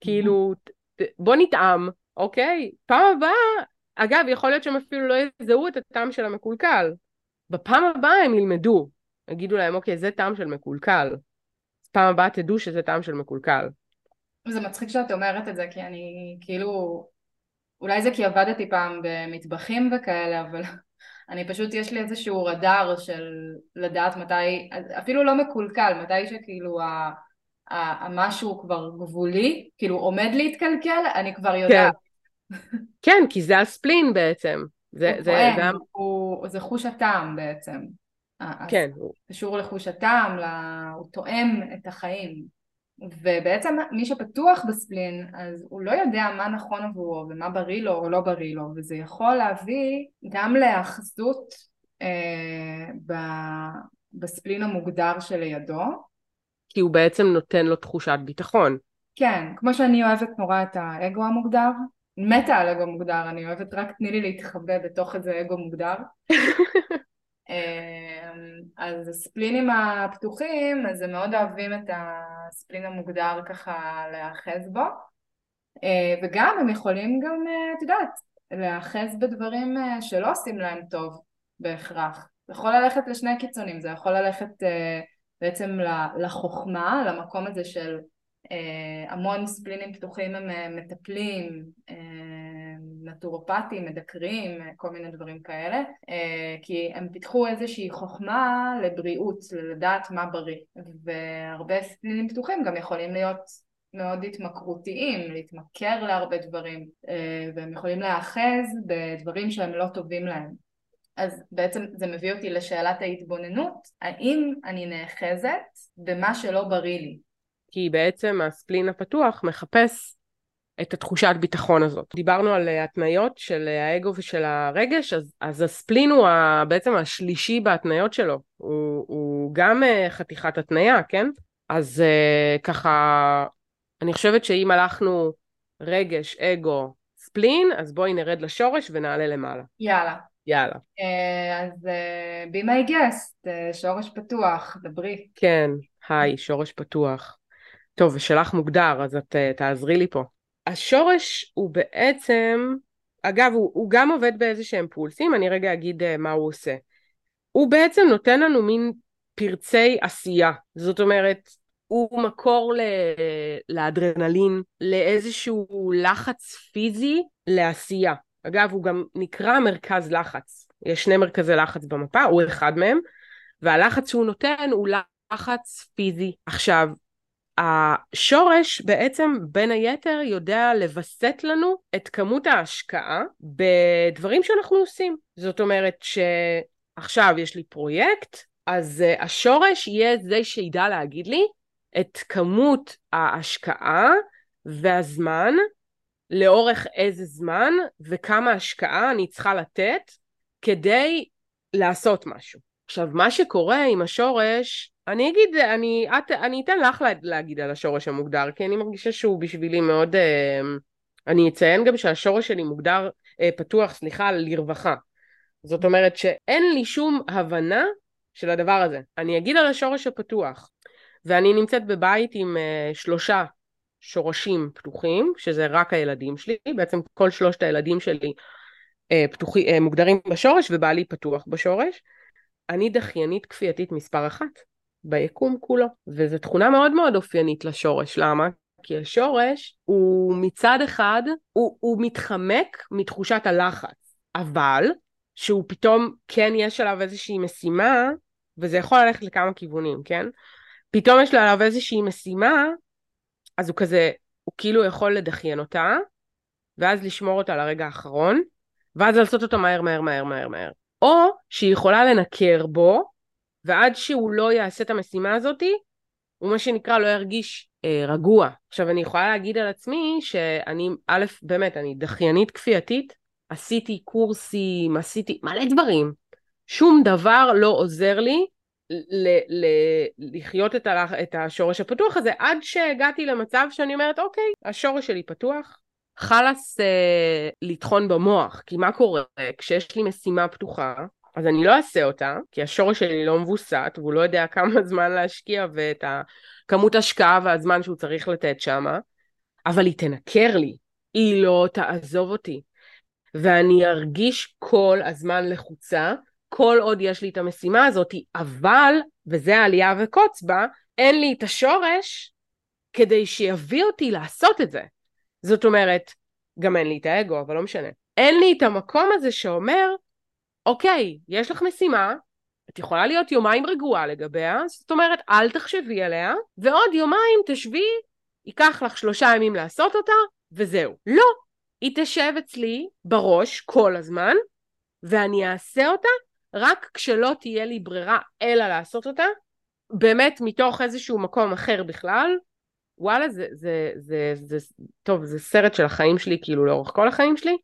כאילו, בוא נטעם, אוקיי? פעם הבאה, אגב, יכול להיות שהם אפילו לא יזהו את הטעם של המקולקל. בפעם הבאה הם ילמדו. יגידו להם, אוקיי, זה טעם של מקולקל. פעם הבאה תדעו שזה טעם של מקולקל. זה מצחיק שאתה אומרת את זה, כי אני כאילו, אולי זה כי עבדתי פעם במטבחים וכאלה, אבל אני פשוט, יש לי איזשהו רדאר של לדעת מתי, אפילו לא מקולקל, מתי שכאילו ה... המשהו כבר גבולי, כאילו עומד להתקלקל, אני כבר יודעת. כן, כי זה הספלין בעצם. זה חוש הטעם בעצם. כן. קשור לחוש הטעם, הוא תואם את החיים. ובעצם מי שפתוח בספלין, אז הוא לא יודע מה נכון עבורו, ומה בריא לו או לא בריא לו, וזה יכול להביא גם להאחזות בספלין המוגדר שלידו, כי הוא בעצם נותן לו תחושת ביטחון. כן, כמו שאני אוהבת נורא את האגו המוגדר, מתה על אגו מוגדר, אני אוהבת, רק תני לי להתחבא בתוך איזה אגו מוגדר. אז הספלינים הפתוחים, אז הם מאוד אוהבים את הספלין המוגדר ככה להאחז בו, וגם הם יכולים גם, את יודעת, להאחז בדברים שלא עושים להם טוב בהכרח. זה יכול ללכת לשני קיצונים, זה יכול ללכת... בעצם לחוכמה, למקום הזה של אה, המון ספלינים פתוחים הם מטפלים, אה, נטורופטים, מדקרים, כל מיני דברים כאלה, אה, כי הם פיתחו איזושהי חוכמה לבריאות, לדעת מה בריא. והרבה ספלינים פתוחים גם יכולים להיות מאוד התמכרותיים, להתמכר להרבה דברים, אה, והם יכולים להאחז בדברים שהם לא טובים להם. אז בעצם זה מביא אותי לשאלת ההתבוננות, האם אני נאחזת במה שלא בריא לי? כי בעצם הספלין הפתוח מחפש את התחושת ביטחון הזאת. דיברנו על התניות של האגו ושל הרגש, אז, אז הספלין הוא בעצם השלישי בהתניות שלו, הוא, הוא גם חתיכת התניה, כן? אז ככה, אני חושבת שאם הלכנו רגש, אגו, ספלין, אז בואי נרד לשורש ונעלה למעלה. יאללה. יאללה. אז be my guest, שורש פתוח, דברי. כן, היי, שורש פתוח. טוב, שלך מוגדר, אז את תעזרי לי פה. השורש הוא בעצם, אגב, הוא, הוא גם עובד באיזה שהם פולסים, אני רגע אגיד מה הוא עושה. הוא בעצם נותן לנו מין פרצי עשייה, זאת אומרת, הוא מקור ל... לאדרנלין, לאיזשהו לחץ פיזי לעשייה. אגב, הוא גם נקרא מרכז לחץ. יש שני מרכזי לחץ במפה, הוא אחד מהם, והלחץ שהוא נותן הוא לחץ פיזי. עכשיו, השורש בעצם בין היתר יודע לבסט לנו את כמות ההשקעה בדברים שאנחנו עושים. זאת אומרת שעכשיו יש לי פרויקט, אז השורש יהיה זה שידע להגיד לי את כמות ההשקעה והזמן, לאורך איזה זמן וכמה השקעה אני צריכה לתת כדי לעשות משהו. עכשיו, מה שקורה עם השורש, אני אגיד, אני, את, אני אתן לך לה, להגיד על השורש המוגדר, כי אני מרגישה שהוא בשבילי מאוד, אה, אני אציין גם שהשורש שלי מוגדר, אה, פתוח, סליחה, לרווחה. זאת אומרת שאין לי שום הבנה של הדבר הזה. אני אגיד על השורש הפתוח, ואני נמצאת בבית עם אה, שלושה, שורשים פתוחים, שזה רק הילדים שלי, בעצם כל שלושת הילדים שלי אה, פתוחי, אה, מוגדרים בשורש, ובעלי פתוח בשורש. אני דחיינית כפייתית מספר אחת, ביקום כולו, וזו תכונה מאוד מאוד אופיינית לשורש, למה? כי השורש הוא מצד אחד, הוא, הוא מתחמק מתחושת הלחץ, אבל שהוא פתאום כן יש עליו איזושהי משימה, וזה יכול ללכת לכמה כיוונים, כן? פתאום יש עליו איזושהי משימה, אז הוא כזה, הוא כאילו יכול לדחיין אותה, ואז לשמור אותה לרגע האחרון, ואז לעשות אותו מהר, מהר, מהר, מהר, מהר. או שהיא יכולה לנקר בו, ועד שהוא לא יעשה את המשימה הזאת, הוא מה שנקרא לא ירגיש אה, רגוע. עכשיו, אני יכולה להגיד על עצמי שאני, א', באמת, אני דחיינית כפייתית, עשיתי קורסים, עשיתי מלא דברים. שום דבר לא עוזר לי, ל- ל- לחיות את, ה- את השורש הפתוח הזה, עד שהגעתי למצב שאני אומרת, אוקיי, השורש שלי פתוח, חלס אה, לטחון במוח, כי מה קורה? כשיש לי משימה פתוחה, אז אני לא אעשה אותה, כי השורש שלי לא מבוסת, והוא לא יודע כמה זמן להשקיע, ואת כמות השקעה והזמן שהוא צריך לתת שם, אבל היא תנקר לי, היא לא תעזוב אותי, ואני ארגיש כל הזמן לחוצה, כל עוד יש לי את המשימה הזאת, אבל, וזה העלייה וקוץ בה, אין לי את השורש כדי שיביא אותי לעשות את זה. זאת אומרת, גם אין לי את האגו, אבל לא משנה. אין לי את המקום הזה שאומר, אוקיי, יש לך משימה, את יכולה להיות יומיים רגועה לגביה, זאת אומרת, אל תחשבי עליה, ועוד יומיים תשבי, ייקח לך שלושה ימים לעשות אותה, וזהו. לא, היא תשב אצלי בראש כל הזמן, ואני אעשה אותה רק כשלא תהיה לי ברירה אלא לעשות אותה, באמת מתוך איזשהו מקום אחר בכלל. וואלה, זה, זה, זה, זה, טוב, זה סרט של החיים שלי, כאילו לאורך כל החיים שלי,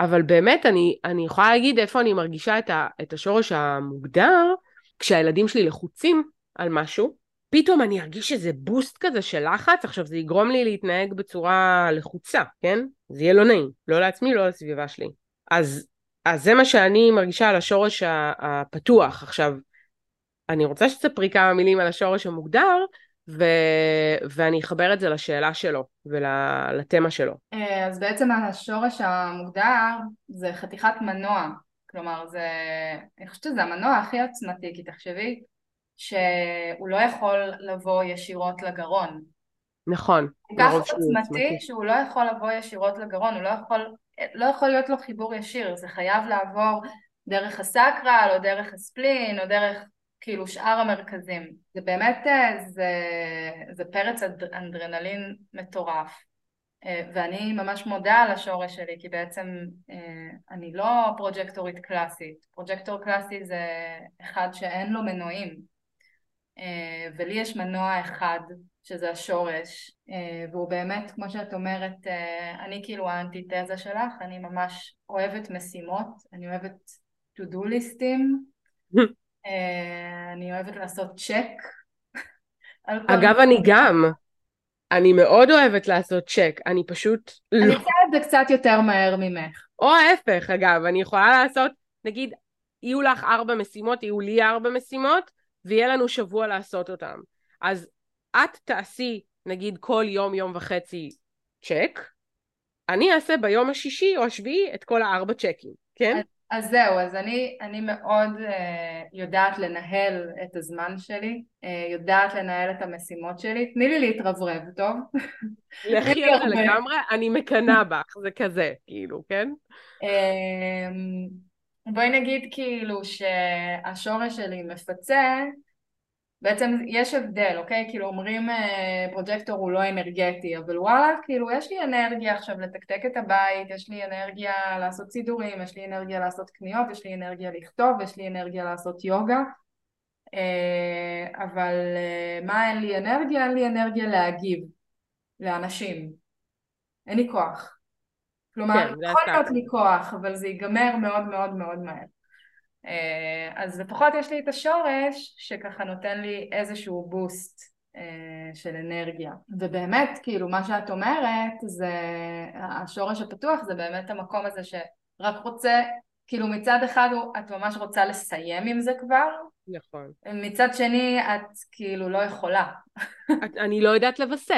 אבל באמת אני, אני יכולה להגיד איפה אני מרגישה את, ה, את השורש המוגדר, כשהילדים שלי לחוצים על משהו, פתאום אני ארגיש איזה בוסט כזה של לחץ, עכשיו זה יגרום לי להתנהג בצורה לחוצה, כן? זה יהיה לא נעים, לא לעצמי, לא לסביבה שלי. אז, אז זה מה שאני מרגישה על השורש הפתוח. עכשיו, אני רוצה שתספרי כמה מילים על השורש המוגדר, ו... ואני אחבר את זה לשאלה שלו ולתמה שלו. אז בעצם השורש המוגדר זה חתיכת מנוע, כלומר זה, אני חושבת שזה המנוע הכי עצמתי, כי תחשבי שהוא לא יכול לבוא ישירות לגרון. נכון. הוא כך עצמתי שהוא לא יכול לבוא ישירות לגרון, הוא לא יכול, לא יכול להיות לו חיבור ישיר, זה חייב לעבור דרך הסאקרל או דרך הספלין או דרך... כאילו שאר המרכזים, זה באמת, זה, זה פרץ אנדרנלין מטורף, ואני ממש מודה על השורש שלי, כי בעצם אני לא פרוג'קטורית קלאסית, פרוג'קטור קלאסי זה אחד שאין לו מנועים, ולי יש מנוע אחד שזה השורש, והוא באמת, כמו שאת אומרת, אני כאילו האנטיתזה שלך, אני ממש אוהבת משימות, אני אוהבת to-do ליסטים, אני אוהבת לעשות צ'ק. אגב, אני גם, אני מאוד אוהבת לעשות צ'ק, אני פשוט... אני אצא את זה קצת יותר מהר ממך. או ההפך, אגב, אני יכולה לעשות, נגיד, יהיו לך ארבע משימות, יהיו לי ארבע משימות, ויהיה לנו שבוע לעשות אותם. אז את תעשי, נגיד, כל יום, יום וחצי צ'ק, אני אעשה ביום השישי או השביעי את כל הארבע צ'קים, כן? אז זהו, אז אני, אני מאוד אה, יודעת לנהל את הזמן שלי, אה, יודעת לנהל את המשימות שלי, תני לי להתרברב, טוב? לכי לך לגמרי, אני מקנה בך, זה כזה, כאילו, כן? אה, בואי נגיד כאילו שהשורש שלי מפצה, בעצם יש הבדל, אוקיי? כאילו אומרים אה, פרוג'קטור הוא לא אנרגטי, אבל וואלה, כאילו יש לי אנרגיה עכשיו לתקתק את הבית, יש לי אנרגיה לעשות סידורים, יש לי אנרגיה לעשות קניות, יש לי אנרגיה לכתוב, יש לי אנרגיה לעשות יוגה, אה, אבל אה, מה אין לי אנרגיה? אין לי אנרגיה להגיב לאנשים, אין לי כוח. כלומר, כן, יכול להיות לי כוח, אבל זה ייגמר מאוד מאוד מאוד מהר. אז לפחות יש לי את השורש שככה נותן לי איזשהו בוסט של אנרגיה, ובאמת כאילו מה שאת אומרת זה השורש הפתוח, זה באמת המקום הזה שרק רוצה, כאילו מצד אחד את ממש רוצה לסיים עם זה כבר, נכון, מצד שני את כאילו לא יכולה, אני לא יודעת לבסט,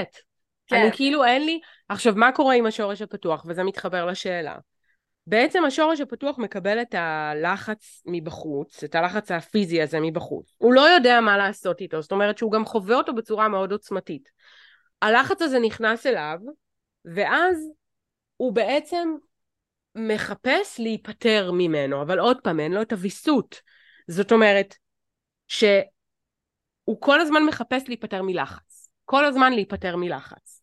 אני כאילו אין לי. עכשיו מה קורה עם השורש הפתוח, וזה מתחבר לשאלה, בעצם השורש הפתוח מקבל את הלחץ מבחוץ, את הלחץ הפיזי הזה מבחוץ. הוא לא יודע מה לעשות איתו, זאת אומרת שהוא גם חווה אותו בצורה מאוד עוצמתית. הלחץ הזה נכנס אליו, ואז הוא בעצם מחפש להיפטר ממנו, אבל עוד פעם אין לו את הוויסות. זאת אומרת שהוא כל הזמן מחפש להיפטר מלחץ, כל הזמן להיפטר מלחץ.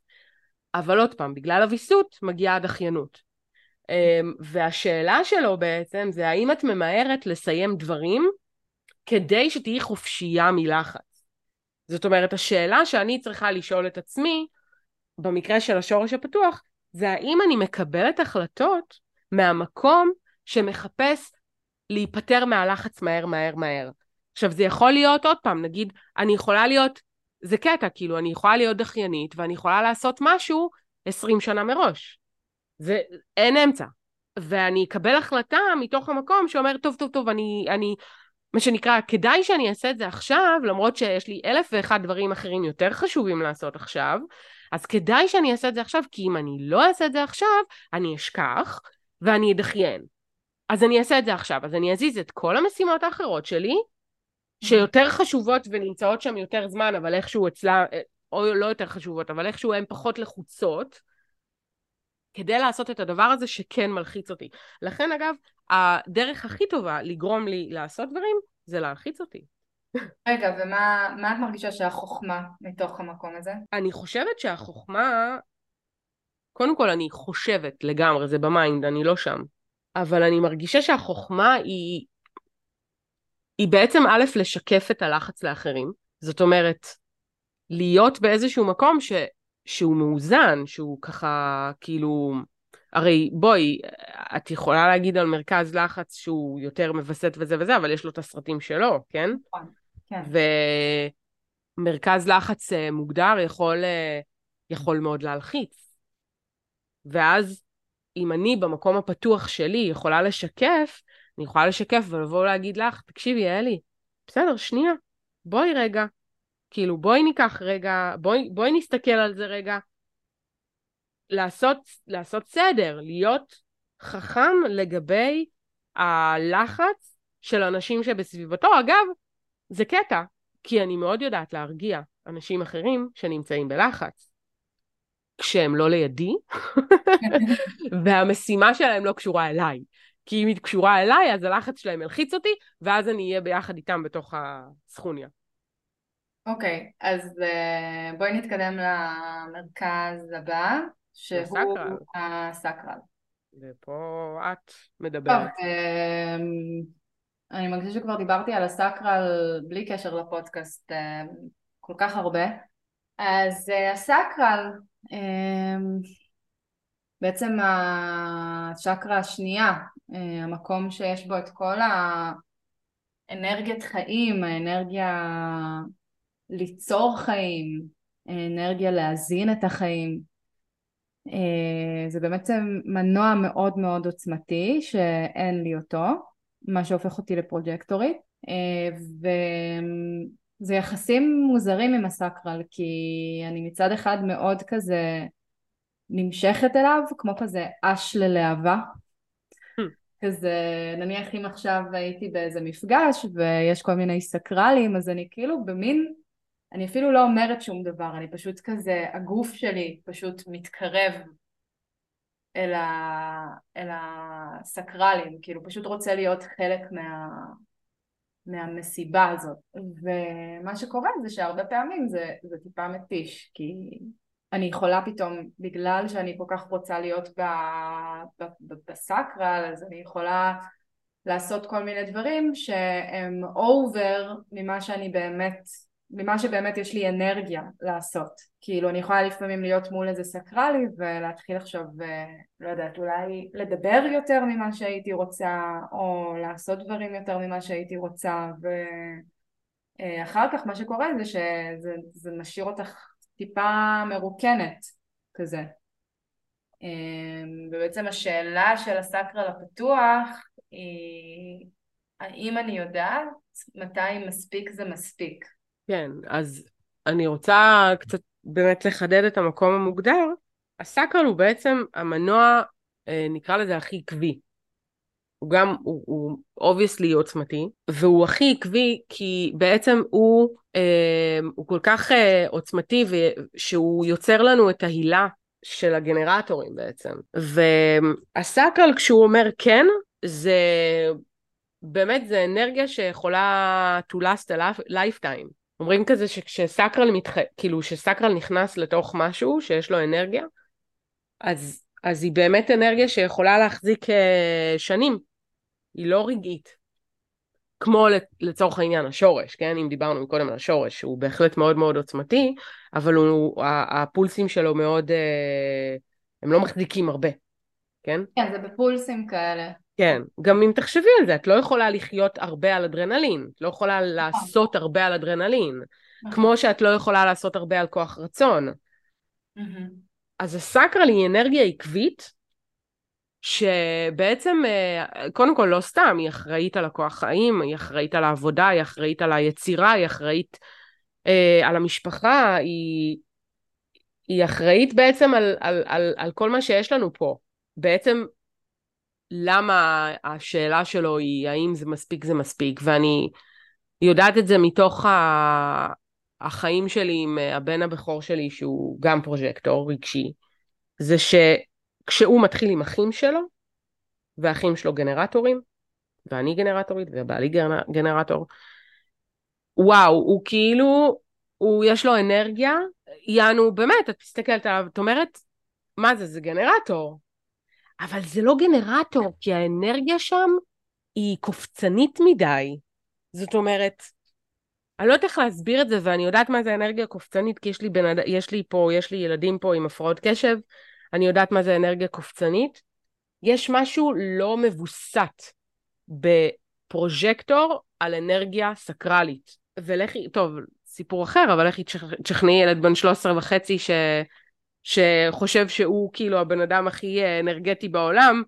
אבל עוד פעם, בגלל הוויסות מגיעה הדחיינות. והשאלה שלו בעצם זה האם את ממהרת לסיים דברים כדי שתהי חופשייה מלחץ. זאת אומרת, השאלה שאני צריכה לשאול את עצמי, במקרה של השורש הפתוח, זה האם אני מקבלת החלטות מהמקום שמחפש להיפטר מהלחץ מהר מהר מהר. עכשיו זה יכול להיות עוד פעם, נגיד, אני יכולה להיות, זה קטע, כאילו אני יכולה להיות דחיינית ואני יכולה לעשות משהו עשרים שנה מראש. זה אין אמצע, ואני אקבל החלטה מתוך המקום שאומר, טוב, טוב, טוב, אני, אני, מה שנקרא, כדאי שאני אעשה את זה עכשיו, למרות שיש לי אלף ואחד דברים אחרים יותר חשובים לעשות עכשיו, אז כדאי שאני אעשה את זה עכשיו, כי אם אני לא אעשה את זה עכשיו, אני אשכח, ואני אדחיין. אז אני אעשה את זה עכשיו, אז אני אזיז את כל המשימות האחרות שלי, שיותר חשובות ונמצאות שם יותר זמן, אבל איכשהו אצלה, או לא יותר חשובות, אבל איכשהו הן פחות לחוצות, כדי לעשות את הדבר הזה שכן מלחיץ אותי. לכן אגב, הדרך הכי טובה לגרום לי לעשות דברים, זה להלחיץ אותי. רגע, ומה מה את מרגישה שהחוכמה מתוך המקום הזה? אני חושבת שהחוכמה, קודם כל אני חושבת לגמרי, זה במיינד, אני לא שם. אבל אני מרגישה שהחוכמה היא, היא בעצם א' לשקף את הלחץ לאחרים. זאת אומרת, להיות באיזשהו מקום ש, שהוא מאוזן, שהוא ככה כאילו, הרי בואי, את יכולה להגיד על מרכז לחץ שהוא יותר מבסט וזה וזה, אבל יש לו את הסרטים שלו, כן? כן. ומרכז לחץ מוגדר יכול, יכול מאוד להלחיץ. ואז, אם אני במקום הפתוח שלי יכולה לשקף, אני יכולה לשקף ולבוא להגיד לך, תקשיבי אלי, בסדר, שנייה, בואי רגע, כאילו בואי ניקח רגע, בואי, בואי נסתכל על זה רגע, לעשות, לעשות סדר, להיות חכם לגבי הלחץ של אנשים שבסביבתו. אגב, זה קטע, כי אני מאוד יודעת להרגיע אנשים אחרים שנמצאים בלחץ. כשהם לא לידי, והמשימה שלהם לא קשורה אליי. כי אם היא קשורה אליי, אז הלחץ שלהם ילחיץ אותי, ואז אני אהיה ביחד איתם בתוך הסכוניה. אוקיי, אז בואי נתקדם למרכז הבא, שהוא הסאקרל. ופה את מדברת. אני מרגישה שכבר דיברתי על הסאקרל, בלי קשר לפודקאסט, כל כך הרבה. אז הסאקרל, בעצם השקרה השנייה, המקום שיש בו את כל האנרגיית חיים, האנרגיה ליצור חיים, האנרגיה להזין את החיים, זה באמת מנוע מאוד מאוד עוצמתי שאין לי אותו, מה שהופך אותי לפרוג'קטורית, ו... זה יחסים מוזרים עם הסאקרל, כי אני מצד אחד מאוד כזה נמשכת אליו, כמו כזה אש ללהבה. כזה, נניח אם עכשיו הייתי באיזה מפגש, ויש כל מיני סאקרלים, אז אני כאילו במין, אני אפילו לא אומרת שום דבר, אני פשוט כזה, הגוף שלי פשוט מתקרב אל, ה, אל הסאקרלים, כאילו פשוט רוצה להיות חלק מה... מהמסיבה הזאת, ומה שקורה זה שהרבה פעמים זה, זה טיפה מתיש, כי אני יכולה פתאום, בגלל שאני כל כך רוצה להיות ב, ב, ב, בסאקרל, אז אני יכולה לעשות כל מיני דברים שהם over ממה שאני באמת, ממה שבאמת יש לי אנרגיה לעשות, כאילו אני יכולה לפעמים להיות מול איזה סאקרלי ולהתחיל עכשיו, לא יודעת, אולי לדבר יותר ממה שהייתי רוצה, או לעשות דברים יותר ממה שהייתי רוצה, ואחר כך מה שקורה זה שזה זה משאיר אותך טיפה מרוקנת כזה. ובעצם השאלה של הסאקרל הפתוח היא, האם אני יודעת מתי מספיק זה מספיק? כן, אז אני רוצה קצת באמת לחדד את המקום המוגדר. הסאקרל הוא בעצם המנוע, נקרא לזה הכי עקבי. הוא גם, הוא, הוא obviously עוצמתי, והוא הכי עקבי כי בעצם הוא, הוא כל כך עוצמתי שהוא יוצר לנו את ההילה של הגנרטורים בעצם. והסאקרל כשהוא אומר כן, זה באמת זה אנרגיה שיכולה to last a lifetime. אומרים כזה שכשסאקרל מתח... כאילו שסאקרל נכנס לתוך משהו שיש לו אנרגיה, אז, אז היא באמת אנרגיה שיכולה להחזיק שנים. היא לא רגעית. כמו לצורך העניין השורש, כן? אם דיברנו מקודם על השורש, הוא בהחלט מאוד מאוד עוצמתי, אבל הוא, הפולסים שלו מאוד, הם לא מחזיקים הרבה, כן? כן, זה בפולסים כאלה. כן, גם אם תחשבי על זה, את לא יכולה לחיות הרבה על אדרנלין, את לא יכולה לעשות הרבה על אדרנלין, כמו שאת לא יכולה לעשות הרבה על כוח רצון. אז הסאקרל היא אנרגיה עקבית, שבעצם, קודם כל לא סתם, היא אחראית על הכוח חיים, היא אחראית על העבודה, היא אחראית על היצירה, היא אחראית על המשפחה, היא אחראית בעצם על כל מה שיש לנו פה. בעצם, למה השאלה שלו היא, האם זה מספיק, זה מספיק, ואני יודעת את זה מתוך ה... החיים שלי עם הבן הבכור שלי, שהוא גם פרוג'קטור רגשי, זה שכשהוא מתחיל עם אחים שלו, והאחים שלו גנרטורים, ואני גנרטורית, ובעלי גנרטור, וואו, הוא כאילו, הוא, יש לו אנרגיה, יענו, באמת, את מסתכלת עליו, את אומרת, מה זה, זה גנרטור, אבל זה לא גנרטור, כי האנרגיה שם, היא קופצנית מדי, זאת אומרת, אני לא יודעת איך להסביר את זה, ואני יודעת מה זה אנרגיה קופצנית, כי יש לי, בנד... יש לי פה, יש לי ילדים פה עם הפרעות קשב, אני יודעת מה זה אנרגיה קופצנית, יש משהו לא מבוסס, בפרוג'קטור על אנרגיה סקרלית, ולכי, טוב, סיפור אחר, אבל לכי תשכנעי ילד בן שלוש עשרה וחצי, ש, שחושב שהוא כאילו הבן אדם הכי אנרגטי בעולם,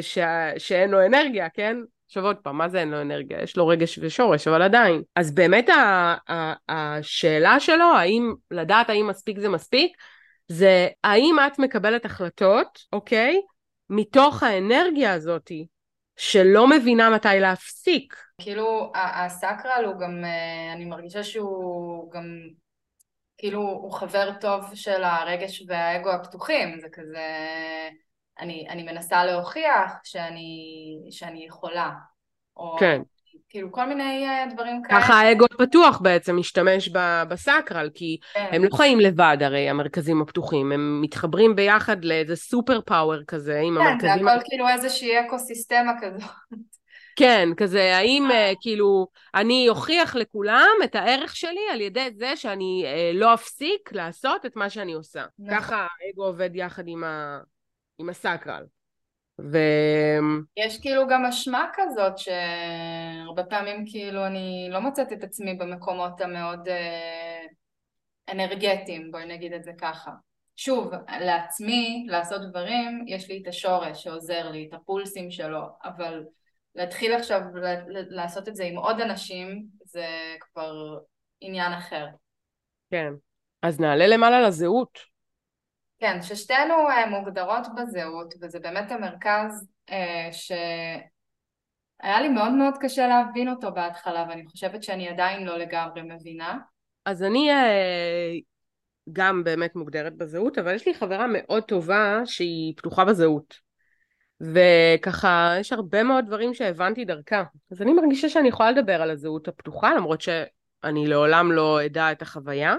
ש, שאין לו אנרגיה, כן? עכשיו עוד פעם, מה זה אין לו אנרגיה? יש לו רגש ושורש, אבל עדיין. אז באמת ה, ה, השאלה שלו, האם, לדעת האם מספיק זה מספיק, זה האם את מקבלת החלטות, אוקיי? מתוך האנרגיה הזאת, שלא מבינה מתי להפסיק. כאילו, הסאקרל הוא גם, אני מרגישה שהוא גם, כאילו, הוא חבר טוב של הרגש והאגו הפתוחים, זה כזה, אני, אני מנסה להוכיח שאני, שאני יכולה. או, כן. כאילו, כל מיני דברים כאלה. ככה האגו פתוח בעצם משתמש בסאקרל, כי כן. הם לא חיים לבד הרי, המרכזים הפתוחים, הם מתחברים ביחד לאיזה סופר פאוור כזה, עם כן, המרכזים... כן, זה הכל כאילו איזושהי אקוסיסטמה כזאת. כן, כזה, האם כאילו, אני אוכיח לכולם את הערך שלי, על ידי זה שאני לא אפסיק לעשות את מה שאני עושה. נכון. ככה האגו עובד יחד עם, ה... עם הסאקרל. ו... יש כאילו גם אשמה כזאת שהרבה פעמים כאילו אני לא מוצאת את עצמי במקומות המאוד אה, אנרגטיים, בואי נגיד את זה ככה. שוב, לעצמי, לעשות דברים, יש לי את השורש שעוזר לי, את הפולסים שלו, אבל להתחיל עכשיו לעשות את זה עם עוד אנשים, זה כבר עניין אחר. כן, אז נעלה למעלה לזהות. כן, ששתינו מוגדרות בזהות, וזה באמת המרכז שהיה לי מאוד מאוד קשה להבין אותו בהתחלה, ואני חושבת שאני עדיין לא לגמרי מבינה. אז אני גם באמת מוגדרת בזהות, אבל יש לי חברה מאוד טובה שהיא פתוחה בזהות. וככה, יש הרבה מאוד דברים שהבנתי דרכה. אז אני מרגישה שאני יכולה לדבר על הזהות הפתוחה, למרות שאני לעולם לא אדע את החוויה.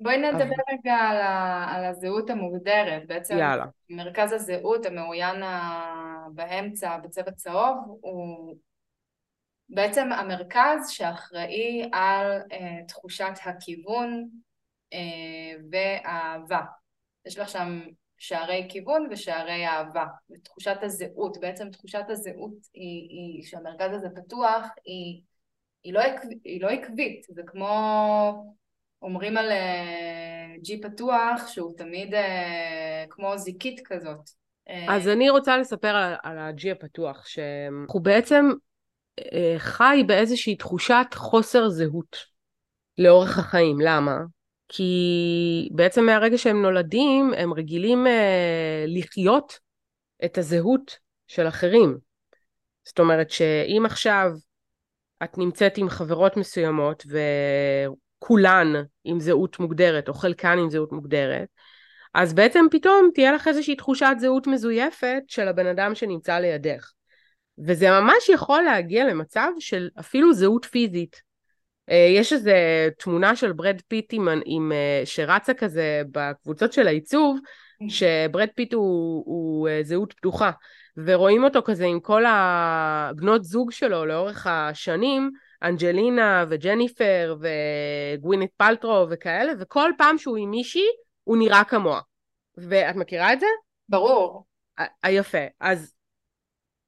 בואי נדבר רגע על, ה... על הזהות המוגדרת, בעצם יאללה. מרכז הזהות המאוין באמצע בצבע צהוב הוא בעצם המרכז שאחראי על uh, תחושת הכיוון uh, והאהבה. יש לו שם שערי כיוון ושערי אהבה, ותחושת הזהות, בעצם תחושת הזהות היא, היא שהמרכז הזה פתוח, היא, היא, לא עקב... היא לא עקבית, זה כמו... אומרים על ג'י פתוח שהוא תמיד כמו זיקית כזאת. אז אני רוצה לספר על הג'י הפתוח, שהוא בעצם חי באיזושהי תחושת חוסר זהות לאורך החיים. למה? כי בעצם מהרגע שהם נולדים, הם רגילים לחיות את הזהות של אחרים. זאת אומרת שאם עכשיו את נמצאת עם חברות מסוימות ו... כולן עם זהות מוגדרת, או חלקן עם זהות מוגדרת, אז בעצם פתאום תהיה לך איזושהי תחושת זהות מזויפת של הבן אדם שנמצא לידך. וזה ממש יכול להגיע למצב של אפילו זהות פיזית. יש איזו תמונה של ברד פיט עם, עם שרצה כזה בקבוצות של העיצוב, שברד פיט הוא, הוא זהות פתוחה, ורואים אותו כזה עם כל הבנות זוג שלו לאורך השנים, אנג'לינה וג'ניפר וגווינט פלטרו וכאלה, וכל פעם שהוא עם מישהי, הוא נראה כמוה. ואת מכירה את זה? ברור. היפה. אז,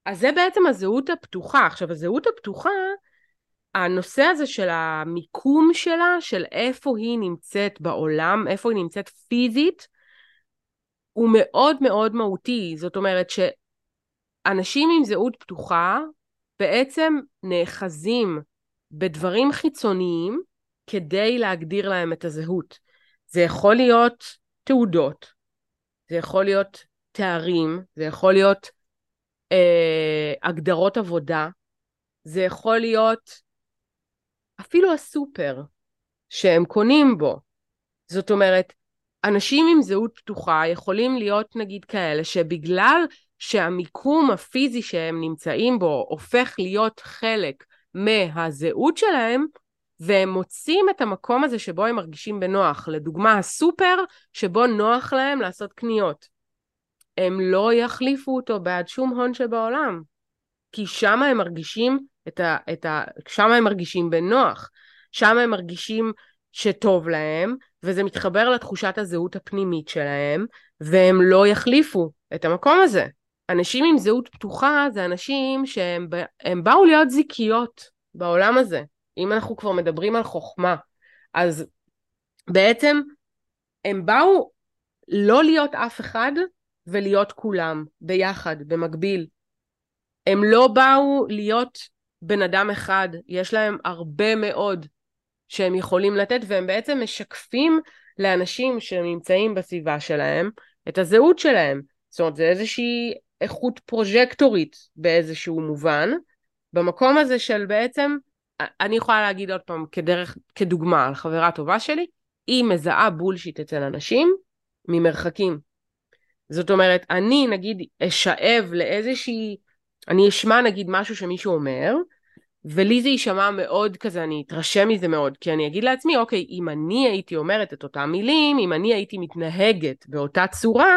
אז זה בעצם הזהות הפתוחה. עכשיו, הזהות הפתוחה, הנושא הזה של המיקום שלה, של איפה היא נמצאת בעולם, איפה היא נמצאת פיזית, הוא מאוד מאוד מהותי. זאת אומרת שאנשים עם זהות פתוחה, בעצם נאחזים בדברים חיצוניים כדי להגדיר להם את הזהות. זה יכול להיות תעודות, זה יכול להיות תארים, זה יכול להיות אה, הגדרות עבודה, זה יכול להיות אפילו הסופר שהם קונים בו. זאת אומרת, אנשים עם זהות פתוחה יכולים להיות נגיד כאלה שבגלל שהמיקום הפיזי שהם נמצאים בו הופך להיות חלק מהזהות שלהם, והם מוצאים את המקום הזה שבו הם מרגישים בנוח. לדוגמה, הסופר שבו נוח להם לעשות קניות. הם לא יחליפו אותו בעד שום הון שבעולם, כי שם הם מרגישים את ה, את ה, שם הם מרגישים בנוח, שם הם מרגישים שטוב להם, וזה מתחבר לתחושת הזהות הפנימית שלהם, והם לא יחליפו את המקום הזה. אנשים עם זהות פתוחה זה אנשים שהם הם באו להיות זיקיות בעולם הזה. אם אנחנו כבר מדברים על חוכמה, אז בעצם הם באו לא להיות אף אחד, ולהיות כולם ביחד, במקביל. הם לא באו להיות בן אדם אחד, יש להם הרבה מאוד שהם יכולים לתת, והם בעצם משקפים לאנשים שנמצאים בסביבה שלהם, את הזהות שלהם. זאת אומרת, זה איזושהי איכות פרוג'קטורית, באיזשהו מובן, במקום הזה של בעצם, אני יכולה להגיד עוד פעם, כדרך, כדוגמה על חברה טובה שלי, היא מזהה בולשיט אצל אנשים, ממרחקים. זאת אומרת, אני נגיד אשאב לאיזושהי, אני אשמע נגיד משהו שמישהו אומר, ולי זה יישמע מאוד כזה, אני אתרשם מזה מאוד, כי אני אגיד לעצמי, אוקיי, אם אני הייתי אומרת את אותם מילים, אם אני הייתי מתנהגת באותה צורה,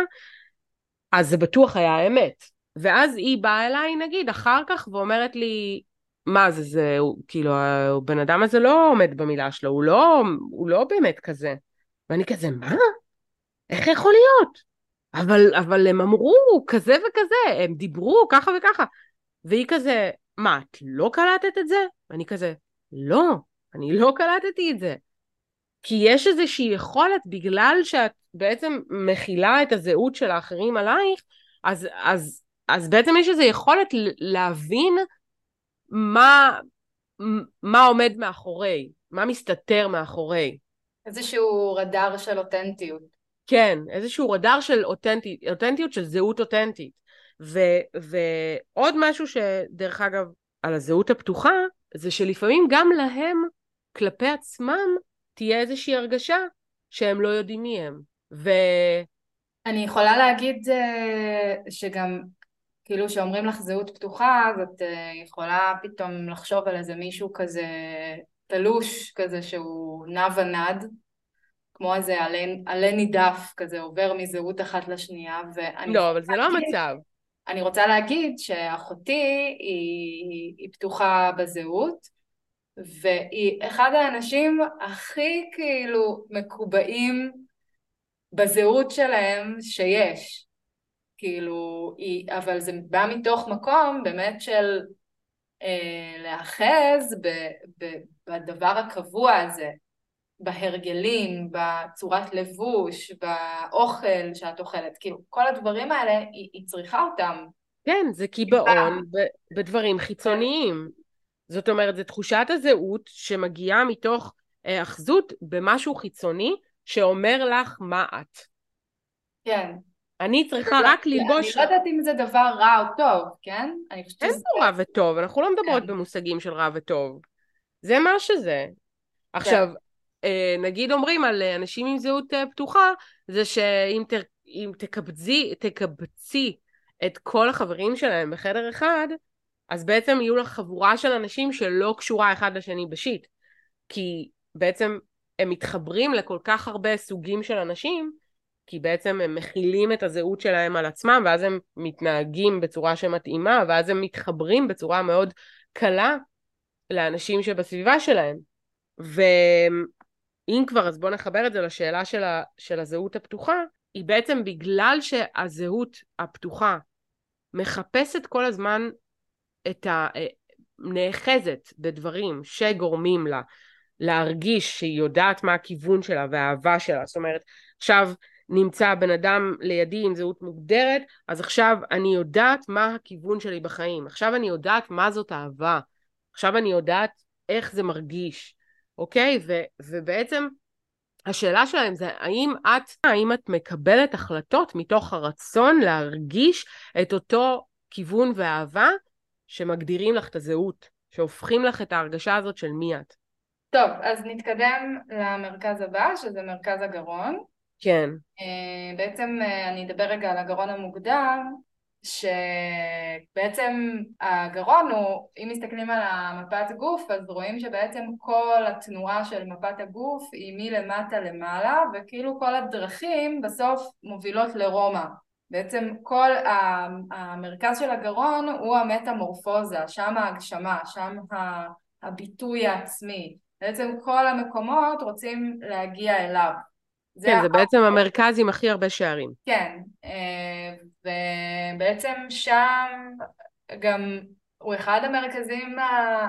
אז זה בטוח היה האמת. ואז היא באה אליי נגיד אחר כך ואומרת לי, מה זה זה, כאילו, הבן אדם הזה לא עומד במילה שלו, הוא לא, הוא לא באמת כזה. ואני כזה, מה? איך יכול להיות? אבל, אבל הם אמרו כזה וכזה, הם דיברו ככה וככה. והיא כזה, מה, את לא קלטת את זה? ואני כזה, לא, אני לא קלטתי את זה. כי יש איזושהי יכולת, בגלל שאת בעצם מכילה את הזהות של האחרים עלייך, אז, אז, אז בעצם יש איזו יכולת להבין מה, מה עומד מאחורי, מה מסתתר מאחורי. איזשהו רדאר של אותנטיות. כן, איזשהו רדאר של אותנטיות, אותנטיות של זהות אותנטית. ו, ועוד משהו שדרך אגב על הזהות הפתוחה, זה שלפעמים גם להם, כלפי עצמם, תהיה איזושהי הרגשה שהם לא יודעים מי הם. ו... אני יכולה להגיד שגם, כאילו שאומרים לך זהות פתוחה, אז את יכולה פתאום לחשוב על איזה מישהו כזה תלוש, כזה שהוא נע ונד, כמו איזה עלה נידף כזה, עובר מזהות אחת לשנייה. לא, אבל זה לא המצב. אני רוצה להגיד שאחותי היא, היא פתוחה בזהות, והיא אחד האנשים הכי כאילו מקובעים בזהות שלהם שיש. כאילו, היא, אבל זה בא מתוך מקום באמת של אה, להאחז ב, ב, בדבר הקבוע הזה. בהרגלים, בצורת לבוש, באוכל שאת אוכלת, כאילו כל הדברים האלה היא, היא צריכה אותם. כן, זה קיבעון ב- בדברים חיצוניים. זאת אומרת, זה תחושת הזהות שמגיעה מתוך אה, אחזות במשהו חיצוני שאומר לך מה את. כן. אני צריכה רק ללבוש... אני לא יודעת אם זה דבר רע או טוב, כן? אין פה רע וטוב, אנחנו לא מדברות במושגים של רע וטוב. זה מה שזה. עכשיו... נגיד אומרים על אנשים עם זהות פתוחה, זה שאם ת, אם תקבצי, תקבצי את כל החברים שלהם בחדר אחד, אז בעצם יהיו לך חבורה של אנשים שלא קשורה אחד לשני בשיט. כי בעצם הם מתחברים לכל כך הרבה סוגים של אנשים, כי בעצם הם מכילים את הזהות שלהם על עצמם, ואז הם מתנהגים בצורה שמתאימה, ואז הם מתחברים בצורה מאוד קלה לאנשים שבסביבה שלהם. ו... אם כבר, אז בוא נחבר את זה לשאלה של, ה, של הזהות הפתוחה, היא בעצם בגלל שהזהות הפתוחה מחפשת כל הזמן את ה... נאחזת בדברים שגורמים לה להרגיש שהיא יודעת מה הכיוון שלה והאהבה שלה. זאת אומרת, עכשיו נמצא בן אדם לידי עם זהות מוגדרת, אז עכשיו אני יודעת מה הכיוון שלי בחיים. עכשיו אני יודעת מה זאת אהבה. עכשיו אני יודעת איך זה מרגיש. אוקיי? ו, ובעצם השאלה שלהם זה, האם את, האם את מקבלת החלטות מתוך הרצון להרגיש את אותו כיוון ואהבה שמגדירים לך את הזהות, שהופכים לך את ההרגשה הזאת של מי את. טוב, אז נתקדם למרכז הבא, שזה מרכז הגרון. כן. בעצם אני אדבר רגע על הגרון המוקדם, שבעצם הגרון הוא, אם מסתכלים על מפת הגוף, אז רואים שבעצם כל התנועה של מפת הגוף היא מלמטה למעלה, וכאילו כל הדרכים בסוף מובילות לרומא. בעצם כל המרכז של הגרון הוא המטמורפוזה, שם ההגשמה, שם הביטוי העצמי. בעצם כל המקומות רוצים להגיע אליו. זה כן, זה בעצם המרכז עם הכי הרבה שערים. כן, ובעצם שם גם הוא אחד המרכזים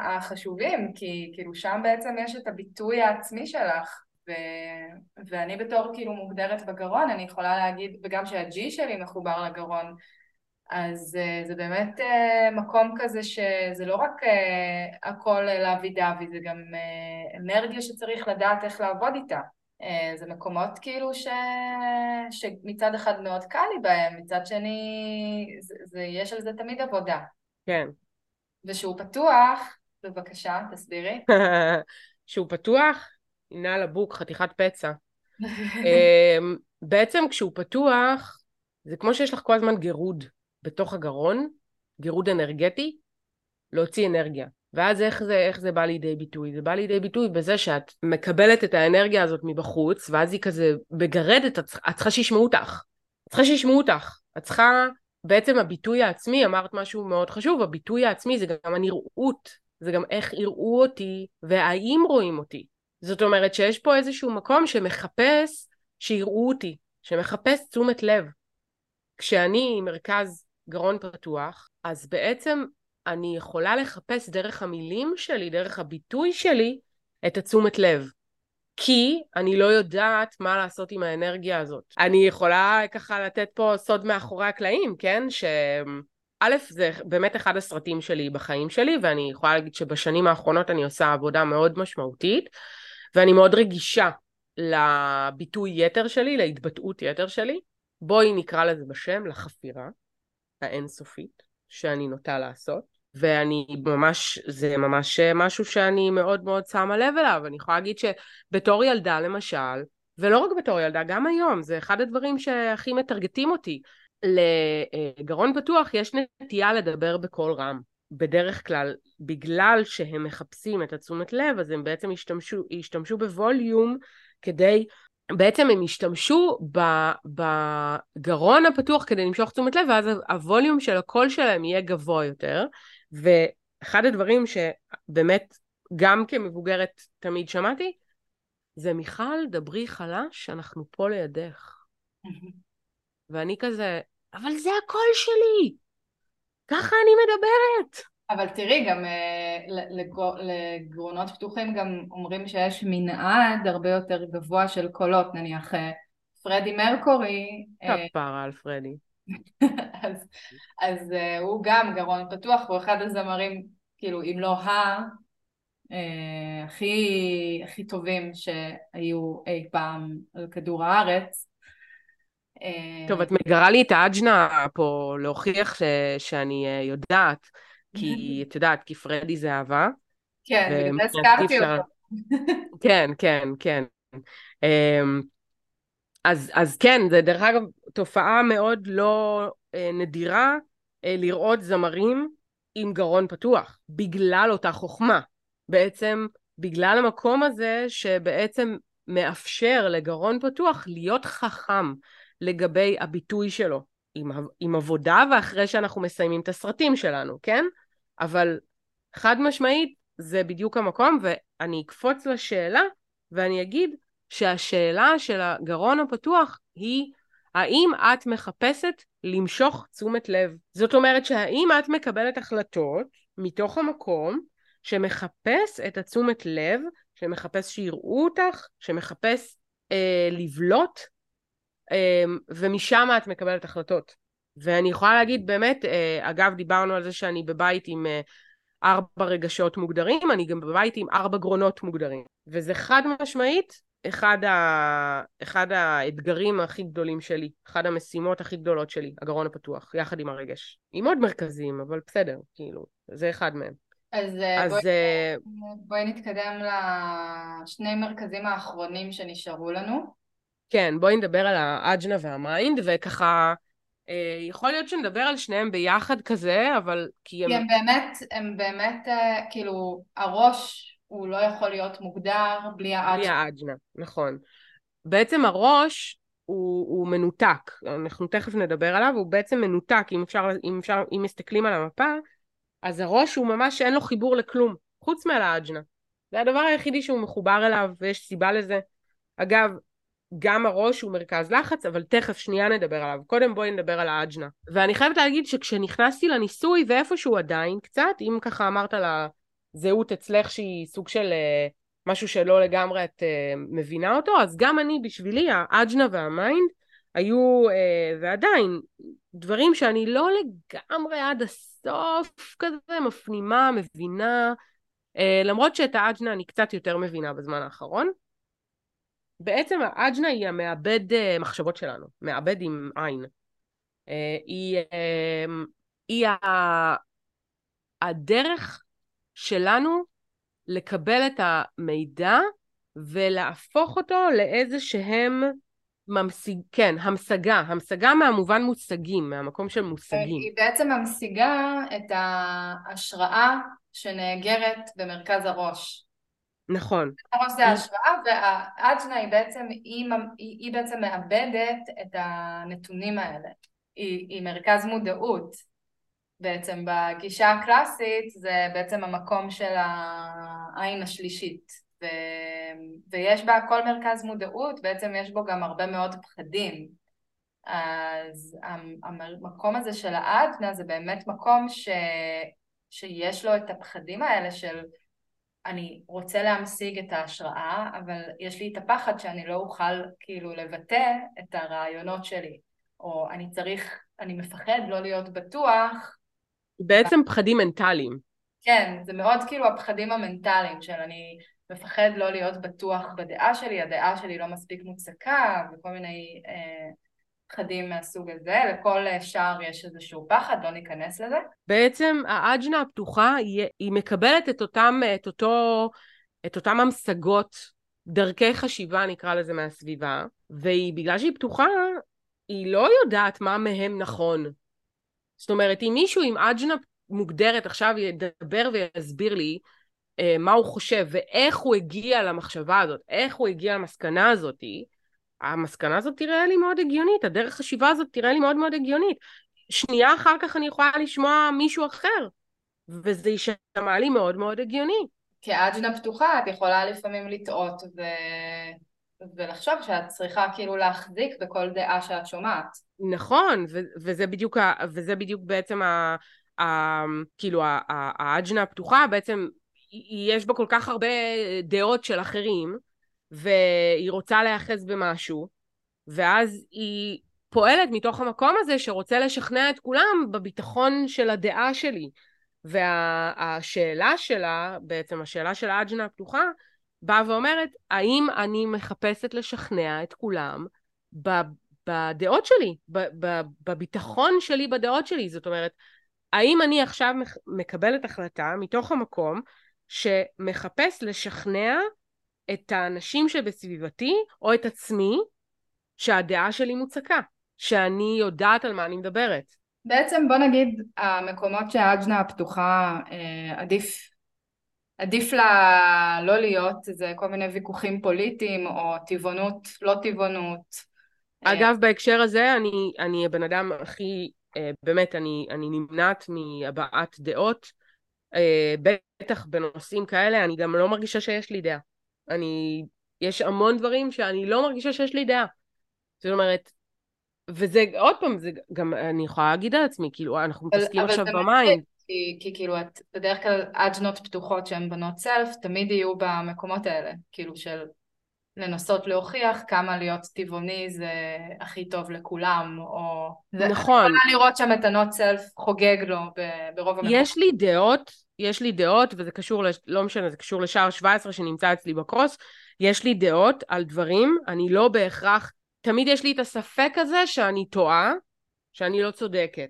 החשובים, כי כאילו שם בעצם יש את הביטוי העצמי שלך, ו- ואני בתור כאילו מוגדרת בגרון, אני יכולה להגיד, וגם שהג'י שלי מחובר לגרון, אז זה באמת מקום כזה שזה לא רק הכל להביא דווי, זה גם אנרגיה שצריך לדעת איך לעבוד איתה. זה מקומות כאילו ש... שמצד אחד מאוד קל לי בהם, מצד שני זה, זה, יש על זה תמיד עבודה. כן. ושהוא פתוח, בבקשה, תסבירי. שהוא פתוח, הנה לבוק, חתיכת פצע. בעצם כשהוא פתוח, זה כמו שיש לך כל הזמן גירוד בתוך הגרון, גירוד אנרגטי, להוציא אנרגיה. ואז איך זה, איך זה בא לידי ביטוי? זה בא לידי ביטוי בזה שאת מקבלת את האנרגיה הזאת מבחוץ, ואז היא כזה בגרדת, את צריכה שישמעו אותך. את צריכה שישמעו אותך. את צריכה, בעצם הביטוי העצמי, אמרת משהו מאוד חשוב, הביטוי העצמי זה גם הנראות, זה גם איך יראו אותי, והאם רואים אותי. זאת אומרת שיש פה איזשהו מקום שמחפש שיראו אותי, שמחפש תשומת לב. כשאני מרכז גרון פתוח, אז בעצם אני יכולה לחפש דרך המילים שלי, דרך הביטוי שלי, את התשומת לב. כי אני לא יודעת מה לעשות עם האנרגיה הזאת. אני יכולה ככה לתת פה סוד מאחורי הקלעים, כן? שא' זה באמת אחד הסרטים שלי בחיים שלי, ואני יכולה להגיד שבשנים האחרונות אני עושה עבודה מאוד משמעותית, ואני מאוד רגישה לביטוי יתר שלי, להתבטאות יתר שלי. בואי נקרא לזה בשם, לחפירה האינסופית שאני נוטה לעשות, ואני ממש, זה ממש משהו שאני מאוד מאוד שמה לב אליו. אני יכולה להגיד שבתור ילדה למשל, ולא רק בתור ילדה, גם היום, זה אחד הדברים שהכי מטרגטים אותי. לגרון פתוח יש נטייה לדבר בקול רם. בדרך כלל, בגלל שהם מחפשים את התשומת לב, אז הם בעצם השתמשו, השתמשו בווליום כדי... בעצם הם השתמשו בגרון הפתוח כדי למשוך תשומת לב, ואז הווליום של הקול שלהם יהיה גבוה יותר. ואחד הדברים שבאמת גם כמבוגרת תמיד שמעתי, זה מיכל, דברי חלש, אנחנו פה לידך. ואני כזה, אבל זה הקול שלי, ככה אני מדברת. אבל תראי, גם לגרונות פתוחים גם אומרים שיש מנעד הרבה יותר גבוה של קולות, נניח פרדי מרקורי. כפרה על פרדי. אז, אז הוא גם גרון פתוח, הוא אחד הזמרים, כאילו, אם לא ה... הכי, הכי טובים שהיו אי פעם על כדור הארץ. טוב, את מגרה לי את האג'נה פה להוכיח ש, שאני יודעת, כי את יודעת, כי פרדי זה אהבה. כן, בגלל הזכרתי אותו. כן, כן, כן. אז, אז כן, זה דרך אגב תופעה מאוד לא נדירה לראות זמרים עם גרון פתוח, בגלל אותה חוכמה. בעצם, בגלל המקום הזה שבעצם מאפשר לגרון פתוח להיות חכם לגבי הביטוי שלו. עם, עם עבודה ואחרי שאנחנו מסיימים את הסרטים שלנו, כן? אבל חד משמעית זה בדיוק המקום, ואני אקפוץ לשאלה ואני אגיד שהשאלה של הגרון הפתוח היא, האם את מחפשת למשוך תשומת לב? זאת אומרת שהאם את מקבלת החלטות מתוך המקום שמחפש את התשומת לב, שמחפש שיראו אותך, שמחפש אה, לבלוט, ומשם את מקבלת החלטות. ואני יכולה להגיד באמת, אגב דיברנו על זה שאני בבית עם ארבע רגשות מוגדרים, אני גם בבית עם ארבע גרונות מוגדרים, וזה חד משמעית אחד, ה... אחד האתגרים הכי גדולים שלי, אחד המשימות הכי גדולות שלי, הגרון הפתוח, יחד עם הרגש. עם עוד מרכזים, אבל בסדר, כאילו, זה אחד מהם. אז, אז בואי, uh... בואי נתקדם לשני מרכזים האחרונים שנשארו לנו. כן, בואי נדבר על האג'נה והמיינד, וככה, אה, יכול להיות שנדבר על שניהם ביחד כזה, אבל כי הם... הם באמת, הם באמת, אה, כאילו, הראש... הוא לא יכול להיות מוגדר בלי האג'נה, נכון. בעצם הראש הוא, הוא מנותק, אנחנו תכף נדבר עליו, הוא בעצם מנותק, אם, אפשר, אם, אפשר, אם מסתכלים על המפה, אז הראש הוא ממש אין לו חיבור לכלום, חוץ מעל האג'נה. זה הדבר היחידי שהוא מחובר אליו, ויש סיבה לזה. אגב, גם הראש הוא מרכז לחץ, אבל תכף שנייה נדבר עליו. קודם בואי נדבר על האג'נה. ואני חייבת להגיד שכשנכנסתי לניסוי, ואיפשהו עדיין קצת, אם ככה אמרת לה, זהות אצלך שהיא סוג של uh, משהו שלא לגמרי את uh, מבינה אותו, אז גם אני בשבילי, האג'נה והמיינד, היו uh, ועדיין דברים שאני לא לגמרי עד הסוף כזה, מפנימה, מבינה, uh, למרות שאת האג'נה אני קצת יותר מבינה בזמן האחרון. בעצם האג'נה היא המעבד uh, מחשבות שלנו, מעבד עם עין. Uh, היא, uh, היא ה- הדרך... שלנו לקבל את המידע ולהפוך אותו לאיזה שהם ממשיג, כן, המשגה, המשגה מהמובן מושגים, מהמקום של מושגים. היא בעצם המשיגה את ההשראה שנאגרת במרכז הראש. נכון. הראש זה ההשראה, והאג'נה היא בעצם, היא, היא בעצם מאבדת את הנתונים האלה. היא, היא מרכז מודעות. בעצם בגישה הקלאסית זה בעצם המקום של העין השלישית, ו... ויש בה כל מרכז מודעות, בעצם יש בו גם הרבה מאוד פחדים. אז המקום הזה של האג'נה זה באמת מקום ש... שיש לו את הפחדים האלה של אני רוצה להמשיג את ההשראה, אבל יש לי את הפחד שאני לא אוכל כאילו לבטא את הרעיונות שלי, או אני צריך, אני מפחד לא להיות בטוח, בעצם פחדים מנטליים. כן, זה מאוד כאילו הפחדים המנטליים של אני מפחד לא להיות בטוח בדעה שלי, הדעה שלי לא מספיק מוצקה, וכל מיני אה, פחדים מהסוג הזה, לכל שער יש איזשהו פחד, לא ניכנס לזה. בעצם האג'נה הפתוחה היא, היא מקבלת את אותם, את אותו, את אותם המשגות, דרכי חשיבה נקרא לזה מהסביבה, והיא בגלל שהיא פתוחה, היא לא יודעת מה מהם נכון. זאת אומרת, אם מישהו עם אג'נה מוגדרת עכשיו ידבר ויסביר לי אה, מה הוא חושב ואיך הוא הגיע למחשבה הזאת, איך הוא הגיע למסקנה הזאת, המסקנה הזאת תראה לי מאוד הגיונית, הדרך חשיבה הזאת תראה לי מאוד מאוד הגיונית. שנייה אחר כך אני יכולה לשמוע מישהו אחר, וזה ישמע לי מאוד מאוד הגיוני. כאג'נה פתוחה את יכולה לפעמים לטעות ו... ולחשוב שאת צריכה כאילו להחזיק בכל דעה שאת שומעת. נכון, וזה בדיוק, וזה בדיוק בעצם ה, ה, כאילו האג'נה הפתוחה, בעצם יש בה כל כך הרבה דעות של אחרים, והיא רוצה להיאחז במשהו, ואז היא פועלת מתוך המקום הזה שרוצה לשכנע את כולם בביטחון של הדעה שלי. והשאלה שלה, בעצם השאלה של האג'נה הפתוחה, באה ואומרת, האם אני מחפשת לשכנע את כולם בדעות שלי, בביטחון שלי, בדעות שלי? זאת אומרת, האם אני עכשיו מקבלת החלטה מתוך המקום שמחפש לשכנע את האנשים שבסביבתי, או את עצמי, שהדעה שלי מוצקה, שאני יודעת על מה אני מדברת? בעצם בוא נגיד, המקומות שהאג'נה הפתוחה עדיף, עדיף לה לא להיות, זה כל מיני ויכוחים פוליטיים, או טבעונות, לא טבעונות. אגב, בהקשר הזה, אני, אני בן אדם הכי, באמת, אני, אני נמנעת מהבעת דעות, בטח בנושאים כאלה, אני גם לא מרגישה שיש לי דעה. אני, יש המון דברים שאני לא מרגישה שיש לי דעה. זאת אומרת, וזה, עוד פעם, זה גם, אני יכולה להגיד על עצמי, כאילו, אנחנו מתעסקים עכשיו במים. כי, כי כאילו את, בדרך כלל אג'נות פתוחות שהן בנות סלף, תמיד יהיו במקומות האלה, כאילו של לנסות להוכיח כמה להיות טבעוני זה הכי טוב לכולם, או... נכון. זה, אני יכולה לראות שהמתנות סלף חוגג לו ברוב המקומות. יש לי דעות, יש לי דעות, וזה קשור, לא משנה, זה קשור לשער שבע עשרה שנמצא אצלי בקרוס, יש לי דעות על דברים, אני לא בהכרח, תמיד יש לי את הספק הזה שאני טועה, שאני לא צודקת.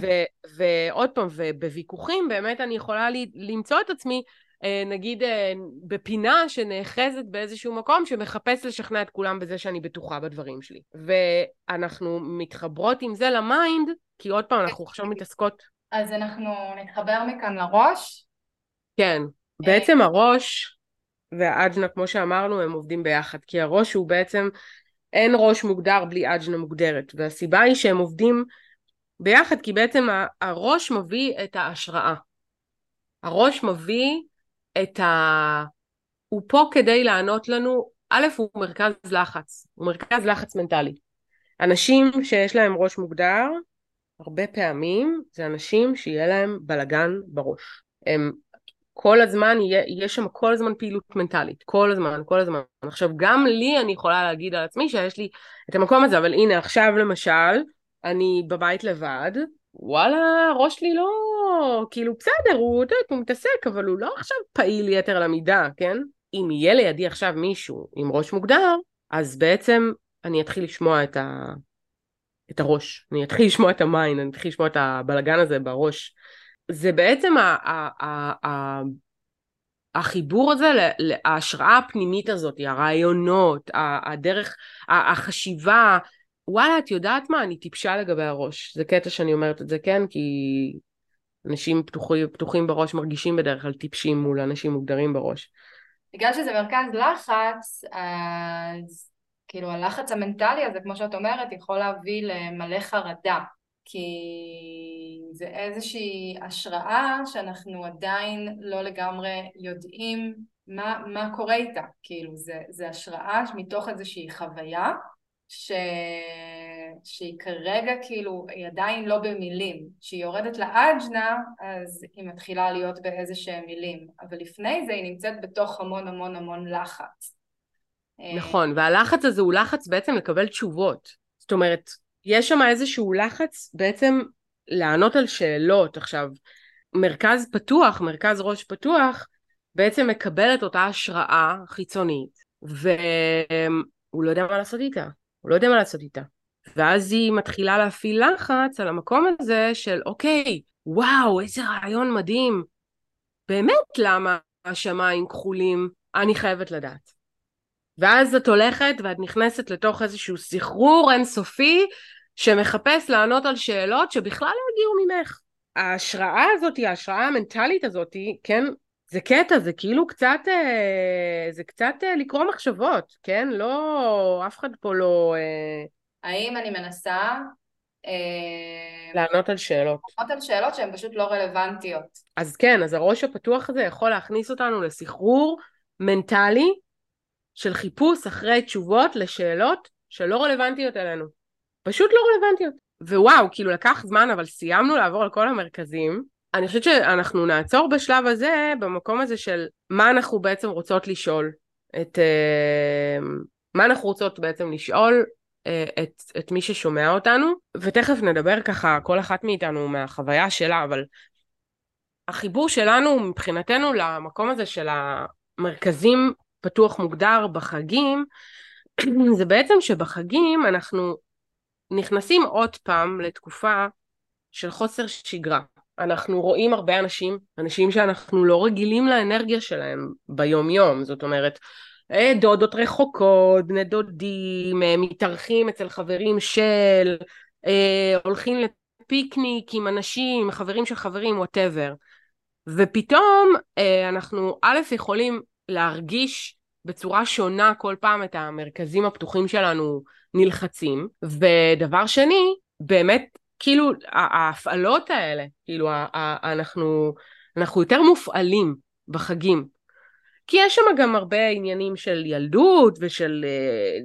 ו- ועוד פעם, ובוויכוחים, באמת אני יכולה למצוא את עצמי, נגיד בפינה שנאחזת באיזשהו מקום שמחפש לשכנע את כולם בזה שאני בטוחה בדברים שלי. ואנחנו מתחברות עם זה למיינד, כי עוד פעם אנחנו עכשיו מתעסקות. אז אנחנו נתחבר מכאן לראש. כן, בעצם הראש והאג'נה, כמו שאמרנו, הם עובדים ביחד, כי הראש הוא בעצם, אין ראש מוגדר בלי אג'נה מוגדרת, והסיבה היא שהם עובדים ביחד, כי בעצם הראש מביא את ההשראה. הראש מביא את ה... הוא פה כדי לענות לנו, א' הוא מרכז לחץ, הוא מרכז לחץ מנטלי. אנשים שיש להם ראש מוגדר, הרבה פעמים זה אנשים שיהיה להם בלגן בראש. הם כל הזמן, יש שם כל הזמן פעילות מנטלית, כל הזמן, כל הזמן. עכשיו גם לי אני יכולה להגיד על עצמי שיש לי את המקום הזה, אבל הנה עכשיו למשל, אני בבית לבד, וואלה, ראש לי לא, כאילו בסדר, הוא מתעסק, אבל הוא לא עכשיו פעיל יתר למידה, כן? אם יהיה לידי עכשיו מישהו עם ראש מוגדר, אז בעצם אני אתחיל לשמוע את ה... את הראש, אני אתחיל לשמוע את המיין, אני אתחיל לשמוע את הבלגן הזה בראש. זה בעצם ה- ה- ה- ה- החיבור הזה, ההשראה הפנימית הזאת, הרעיונות, הדרך, החשיבה, וואלה, את יודעת מה? אני טיפשה לגבי הראש. זה קטע שאני אומרת את זה, כן? כי אנשים פתוחים, פתוחים בראש מרגישים בדרך כלל טיפשים מול אנשים מוגדרים בראש. בגלל שזה מרכז לחץ, אז... כאילו הלחץ המנטלי הזה, כמו שאת אומרת, יכול להביא למלא חרדה, כי זה איזושהי השראה שאנחנו עדיין לא לגמרי יודעים מה, מה קורה איתה, כאילו זה, זה השראה מתוך איזושהי חוויה, ש... שהיא כרגע כאילו היא עדיין לא במילים, שהיא יורדת לאג'נה, אז היא מתחילה להיות באיזה שהם מילים, אבל לפני זה היא נמצאת בתוך המון המון המון לחץ. נכון, והלחץ הזה הוא לחץ בעצם לקבל תשובות. זאת אומרת, יש שם איזשהו לחץ בעצם לענות על שאלות. עכשיו, מרכז פתוח, מרכז ראש פתוח, בעצם מקבל את אותה השראה חיצונית, והוא לא יודע מה לעשות איתה, הוא לא יודע מה לעשות איתה. ואז היא מתחילה להפעיל לחץ על המקום הזה של, אוקיי, וואו, איזה רעיון מדהים. באמת למה השמיים כחולים? אני חייבת לדעת. ואז את הולכת ואת נכנסת לתוך איזשהו סחרור אינסופי, שמחפש לענות על שאלות שבכלל לא הגיעו ממך. ההשראה הזאת, ההשראה המנטלית הזאת, כן, זה קטע, זה כאילו קצת, זה קצת לקרוא מחשבות, כן, לא, אף אחד פה לא... האם אני מנסה... לענות על שאלות. לענות על שאלות שהן פשוט לא רלוונטיות. אז כן, אז הראש הפתוח הזה יכול להכניס אותנו לסחרור מנטלי, של חיפוש אחרי תשובות לשאלות שלא רלוונטיות אלינו. פשוט לא רלוונטיות. ווואו, כאילו לקח זמן, אבל סיימנו לעבור על כל המרכזים. אני חושבת שאנחנו נעצור בשלב הזה, במקום הזה של מה אנחנו בעצם רוצות לשאול. את, מה אנחנו רוצות בעצם לשאול את, את מי ששומע אותנו. ותכף נדבר ככה, כל אחת מאיתנו מהחוויה שלה, אבל החיבור שלנו מבחינתנו למקום הזה של המרכזים פתוח מוגדר בחגים, זה בעצם שבחגים אנחנו נכנסים עוד פעם לתקופה של חוסר שגרה. אנחנו רואים הרבה אנשים, אנשים שאנחנו לא רגילים לאנרגיה שלהם ביום יום, זאת אומרת, דודות רחוקות, בני דודים, מתארחים אצל חברים של, הולכים לפיקניק עם אנשים, חברים של חברים, whatever. ופתאום אנחנו א' יכולים להרגיש בצורה שונה כל פעם את המרכזים הפתוחים שלנו נלחצים, ודבר שני, באמת, כאילו, ההפעלות האלה, כאילו, אנחנו, אנחנו יותר מופעלים בחגים, כי יש שם גם הרבה עניינים של ילדות, ושל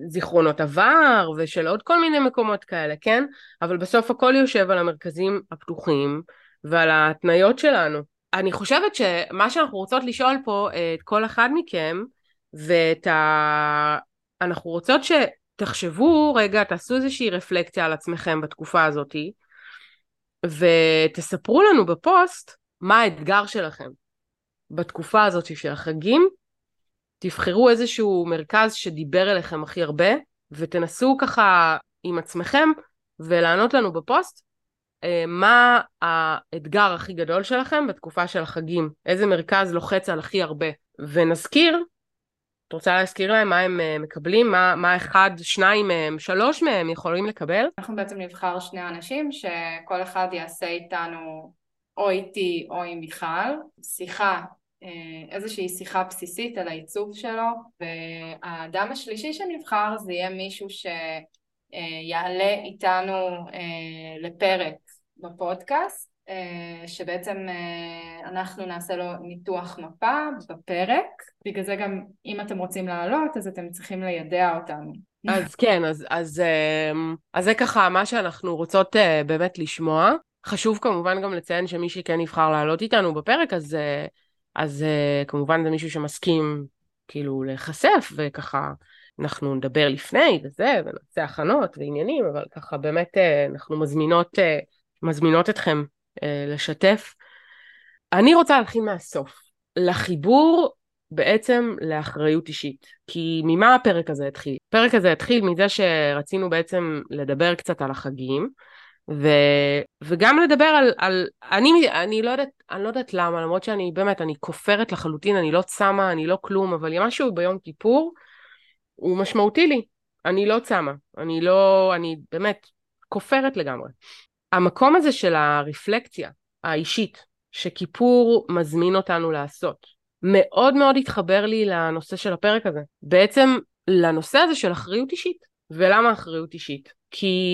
זיכרונות עבר, ושל עוד כל מיני מקומות כאלה, כן? אבל בסוף הכל יושב על המרכזים הפתוחים, ועל ההתניות שלנו. אני חושבת שמה שאנחנו רוצות לשאול פה את כל אחד מכם, ואת ה... אנחנו רוצות שתחשבו, רגע, תעשו איזושהי רפלקציה על עצמכם בתקופה הזאת, ותספרו לנו בפוסט מה האתגר שלכם בתקופה הזאת של החגים, תבחרו איזשהו מרכז שדיבר אליכם הכי הרבה, ותנסו ככה עם עצמכם, ולענות לנו בפוסט, מה האתגר הכי גדול שלכם בתקופה של החגים, איזה מרכז לוחץ על הכי הרבה, ונזכיר, את רוצה להזכיר להם מה הם מקבלים, מה, מה אחד, שניים מהם, שלוש מהם יכולים לקבל? אנחנו בעצם נבחר שני אנשים, שכל אחד יעשה איתנו, או איתי או עם מיכל, שיחה, איזושהי שיחה בסיסית על העיצוב שלו, והאדם השלישי שנבחר זה יהיה מישהו שיעלה איתנו לפרק בפודקאסט, שבעצם אנחנו נעשה לו ניתוח מפה בפרק, בגלל זה גם אם אתם רוצים לעלות אז אתם צריכים לידע אותנו. אז כן, אז, אז, אז זה ככה מה שאנחנו רוצות באמת לשמוע. חשוב כמובן גם לציין שמי שכן נבחר לעלות איתנו בפרק, אז, אז כמובן זה מישהו שמסכים כאילו לחשף, וככה אנחנו נדבר לפני וזה, ונעשה הכנות ועניינים, אבל ככה באמת אנחנו מזמינות, מזמינות אתכם לשתף. אני רוצה להתחיל מהסוף, לחיבור בעצם לאחריות אישית, כי ממה הפרק הזה התחיל? הפרק הזה התחיל מזה שרצינו בעצם לדבר קצת על החגים, ו... וגם לדבר על, על... אני, אני, לא יודעת, אני לא יודעת למה, למרות שאני באמת, אני כופרת לחלוטין, אני לא צמה, אני לא כלום, אבל משהו ביום כיפור הוא משמעותי לי, אני לא צמה, אני לא, אני באמת כופרת לגמרי. המקום הזה של הרפלקציה האישית, שכיפור מזמין אותנו לעשות, מאוד מאוד התחבר לי לנושא של הפרק הזה, בעצם לנושא הזה של אחריות אישית. ולמה אחריות אישית? כי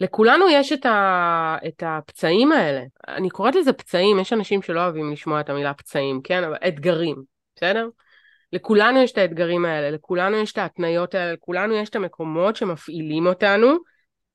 לכולנו יש את, ה... את הפצעים האלה. אני קוראת לזה פצעים, יש אנשים שלא אוהבים לשמוע את המילה פצעים, כן? אבל אתגרים, בסדר? לכולנו יש את האתגרים האלה, לכולנו יש את ההתניות האלה, לכולנו יש את המקומות שמפעילים אותנו,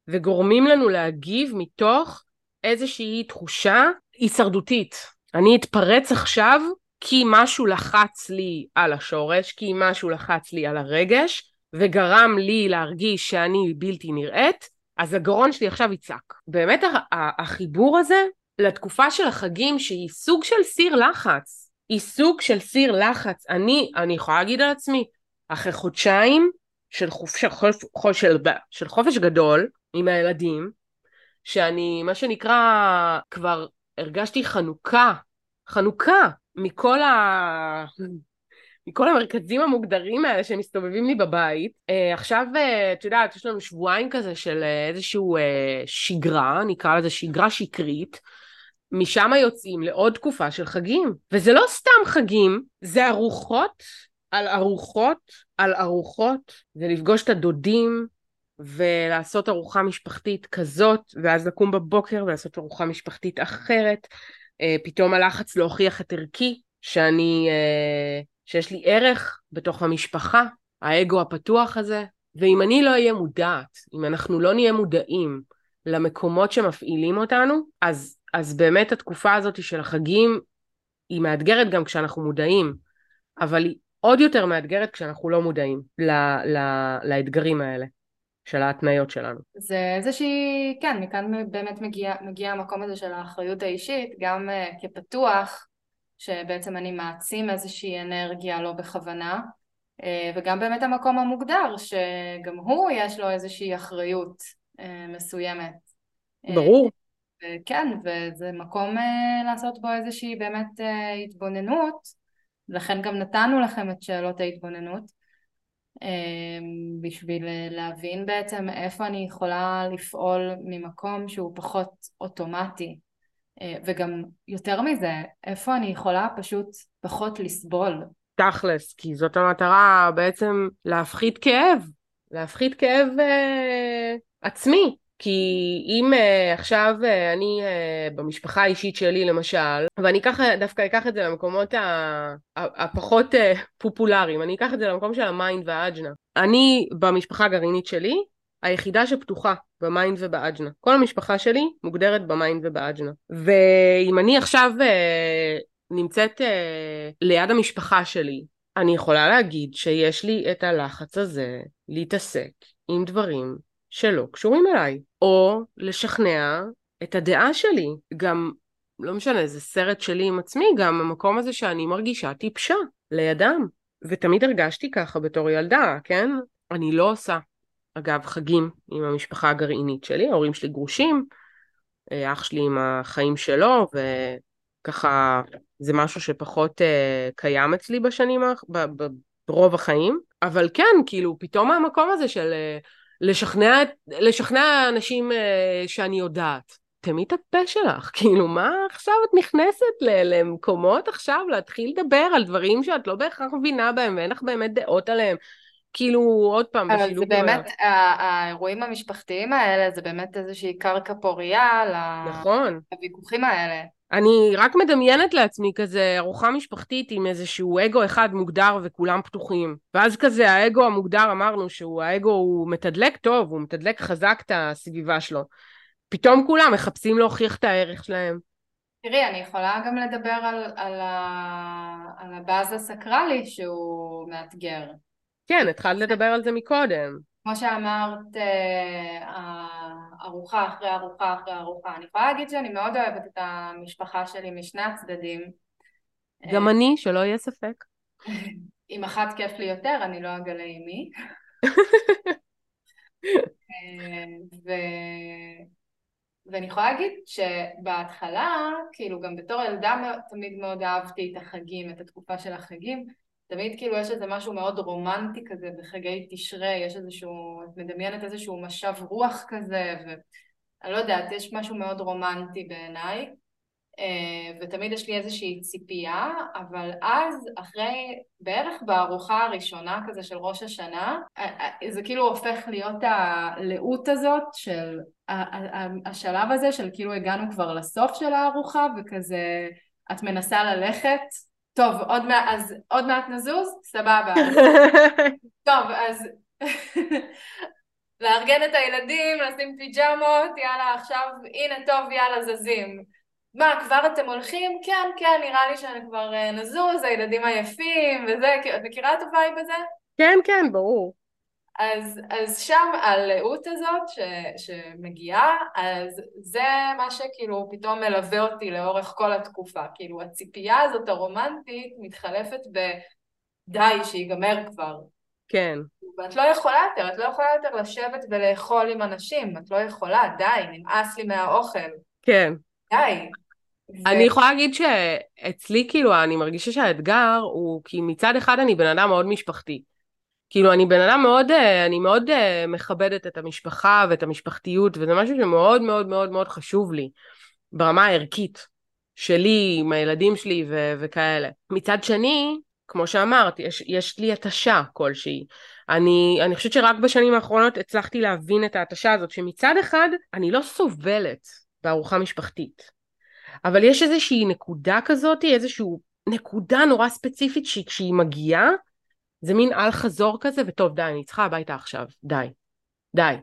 וגורמים לנו להגיב מתוך איזושהי תחושה הישרדותית. אני אתפרץ עכשיו, כי משהו לחץ לי על השורש, כי משהו לחץ לי על הרגש, וגרם לי להרגיש שאני בלתי נראית, אז הגרון שלי עכשיו יצעק. באמת החיבור הזה לתקופה של החגים, שהיא סוג של סיר לחץ, היא סוג של סיר לחץ, אני, אני יכולה להגיד על עצמי, אחרי חודשיים של חופש, חופש, של, של חופש גדול עם הילדים, שאני, מה שנקרא, כבר הרגשתי חנוכה, חנוכה מכל ה... מכל המרכזים המוגדרים האלה שמסתובבים לי בבית. עכשיו, את יודעת, יש לנו שבועיים כזה של איזשהו שגרה, נקרא לזה שגרה שקרית, משם יוצאים לעוד תקופה של חגים. וזה לא סתם חגים, זה ארוחות על ארוחות על ארוחות, זה לפגוש את הדודים ולעשות ארוחה משפחתית כזאת, ואז לקום בבוקר ולעשות ארוחה משפחתית אחרת, פתאום הלחץ להוכיח את ערכי, שאני... שיש לי ערך בתוך המשפחה, האגו הפתוח הזה, ואם אני לא אהיה מודעת, אם אנחנו לא נהיה מודעים למקומות שמפעילים אותנו, אז, אז באמת התקופה הזאת של החגים, היא מאתגרת גם כשאנחנו מודעים, אבל היא עוד יותר מאתגרת כשאנחנו לא מודעים ל, ל, לאתגרים האלה, של ההתניות שלנו. זה איזושהי, כן, מכאן באמת מגיע, מגיע המקום הזה של האחריות האישית, גם uh, כפתוח, שבעצם אני מעצים איזושהי אנרגיה לא בכוונה, וגם באמת המקום המוגדר, שגם הוא יש לו איזושהי אחריות מסוימת. ברור. כן, וזה מקום לעשות בו איזושהי באמת התבוננות, לכן גם נתנו לכם את שאלות ההתבוננות, בשביל להבין בעצם איפה אני יכולה לפעול ממקום שהוא פחות אוטומטי, וגם יותר מזה, איפה אני יכולה פשוט פחות לסבול. תכלס, כי זאת המטרה בעצם להפחית כאב, להפחית כאב אה, עצמי. כי אם אה, עכשיו אה, אני אה, במשפחה האישית שלי למשל, ואני כך, דווקא אקח את זה למקומות הפחות אה, פופולריים, אני אקח את זה למקום של המיינד והאג'נה. אני במשפחה הגרעינית שלי, היחידה שפתוחה במיינד ובאג'נה. כל המשפחה שלי מוגדרת במיינד ובאג'נה. ואם אני עכשיו אה, נמצאת אה, ליד המשפחה שלי, אני יכולה להגיד שיש לי את הלחץ הזה להתעסק עם דברים שלא קשורים אליי. או לשכנע את הדעה שלי. גם לא משנה, זה סרט שלי עם עצמי, גם המקום הזה שאני מרגישה טיפשה לידם. ותמיד הרגשתי ככה בתור ילדה, כן? אני לא עושה, אגב, חגים עם המשפחה הגרעינית שלי, ההורים שלי גרושים, אח שלי עם החיים שלו, וככה זה משהו שפחות קיים אצלי בשנים, ברוב החיים. אבל כן, כאילו, פתאום המקום הזה של לשכנע, לשכנע אנשים שאני יודעת, תמיד הפה שלך, כאילו, מה עכשיו את נכנסת למקומות עכשיו להתחיל לדבר על דברים שאת לא בהכרח מבינה בהם, ואין לך באמת דעות עליהם, כאילו, עוד פעם, אבל זה באמת, האירועים המשפחתיים האלה, זה באמת איזושהי קרקע פוריה, נכון, לוויכוחים האלה. אני רק מדמיינת לעצמי כזה ארוחה משפחתית עם איזשהו אגו אחד מוגדר וכולם פתוחים. ואז כזה האגו המוגדר אמרנו שהוא, האגו הוא מתדלק טוב, הוא מתדלק חזק את הסביבה שלו. פתאום כולם מחפשים להוכיח את הערך שלהם. תראי, אני יכולה גם לדבר על, על, ה, על הבאז הסקרלי שהוא מאתגר. כן, התחלת לדבר על זה מקודם. כמו שאמרת, ארוחה אחרי ארוחה אחרי ארוחה. אני יכולה להגיד שאני מאוד אוהבת את המשפחה שלי משני הצדדים. גם אני, שלא יהיה ספק. אם אחת כיף לי יותר, אני לא אגלה עם מי. ו... ואני יכולה להגיד שבהתחלה, כאילו גם בתור ילדה תמיד מאוד אהבתי את החגים, את התקופה של החגים, תמיד כאילו יש איזה משהו מאוד רומנטי כזה בחגי תשרי, יש איזשהו, את מדמיינת איזשהו משב רוח כזה, ואני לא יודעת, יש משהו מאוד רומנטי בעיניי, ותמיד יש לי איזושהי ציפייה, אבל אז אחרי, בערך בארוחה הראשונה כזה של ראש השנה, זה כאילו הופך להיות הלאות הזאת של השלב הזה, של כאילו הגענו כבר לסוף של הארוחה, וכזה את מנסה ללכת, טוב, עוד מעט, אז, עוד מעט נזוז, סבבה. טוב, אז לארגן את הילדים, לשים פיג'מות, יאללה, עכשיו, הנה טוב, יאללה, זזים. מה, כבר אתם הולכים? כן, כן, נראה לי שאני כבר נזוז, הילדים עייפים, וזה, את מכירה את הווייב הזה? כן, כן, ברור. אז, אז שם הלאות הזאת ש, שמגיעה, אז זה מה שכאילו פתאום מלווה אותי לאורך כל התקופה, כאילו הציפייה הזאת הרומנטית מתחלפת בדי שיגמר כבר. כן. ואת לא יכולה יותר, את לא יכולה יותר לשבת ולאכול עם אנשים, את לא יכולה, די, נמאס לי מהאוכל. כן. די. ו... אני יכולה להגיד שאצלי כאילו אני מרגישה שהאתגר הוא כי מצד אחד אני בן אדם מאוד משפחתי, כאילו אני בן אדם מאוד, אני מאוד מכבדת את המשפחה ואת המשפחתיות, וזה משהו שמאוד מאוד מאוד מאוד חשוב לי, ברמה הערכית שלי, עם הילדים שלי ו- וכאלה. מצד שני, כמו שאמרת, יש, יש לי התשה כלשהי. אני, אני חושבת שרק בשנים האחרונות הצלחתי להבין את ההתשה הזאת, שמצד אחד אני לא סובלת בארוחה משפחתית, אבל יש איזושהי נקודה כזאת, איזושהי נקודה נורא ספציפית שכשהיא מגיעה, זה מין על חזור כזה, וטוב, די, אני צריכה הביתה עכשיו, די, די.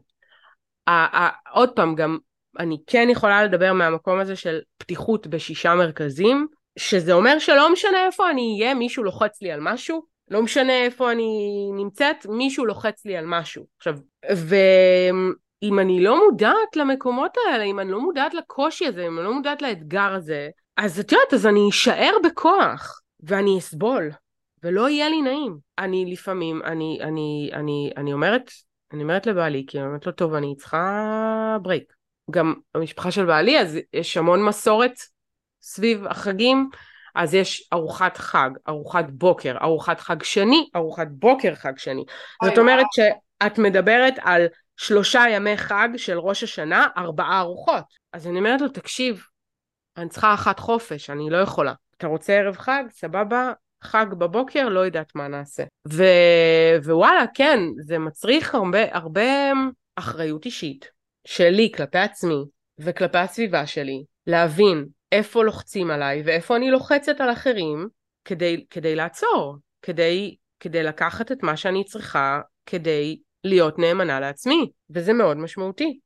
עוד פעם, גם אני כן יכולה לדבר מהמקום הזה של פתיחות בשישה מרכזים, שזה אומר שלא משנה איפה אני אהיה, מישהו לוחץ לי על משהו, לא משנה איפה אני נמצאת, מישהו לוחץ לי על משהו. עכשיו, ואם אני לא מודעת למקומות האלה, אם אני לא מודעת לקושי הזה, אם אני לא מודעת לאתגר הזה, אז את יודעת, אז אני אשאר בכוח, ואני אסבול. ולא יהיה לי נעים. אני לפעמים, אני, אני, אני, אני אומרת, אני אומרת לבעלי, כי אני אומרת לו, טוב, אני צריכה ברייק. גם המשפחה של בעלי, אז יש המון מסורת סביב החגים, אז יש ארוחת חג, ארוחת בוקר, ארוחת חג שני, ארוחת בוקר חג שני. זאת אומרת שאת מדברת על שלושה ימי חג של ראש השנה, ארבעה ארוחות. אז אני אומרת לו, תקשיב, אני צריכה אחת חופש, אני לא יכולה. אתה רוצה ערב חג? סבבה. חג בבוקר, לא יודעת מה נעשה. ו... ווואלה, כן, זה מצריך הרבה, הרבה אחריות אישית שלי, כלפי עצמי וכלפי הסביבה שלי, להבין איפה לוחצים עליי ואיפה אני לוחצת על אחרים, כדי, כדי לעצור, כדי, כדי לקחת את מה שאני צריכה, כדי להיות נאמנה לעצמי. וזה מאוד משמעותי.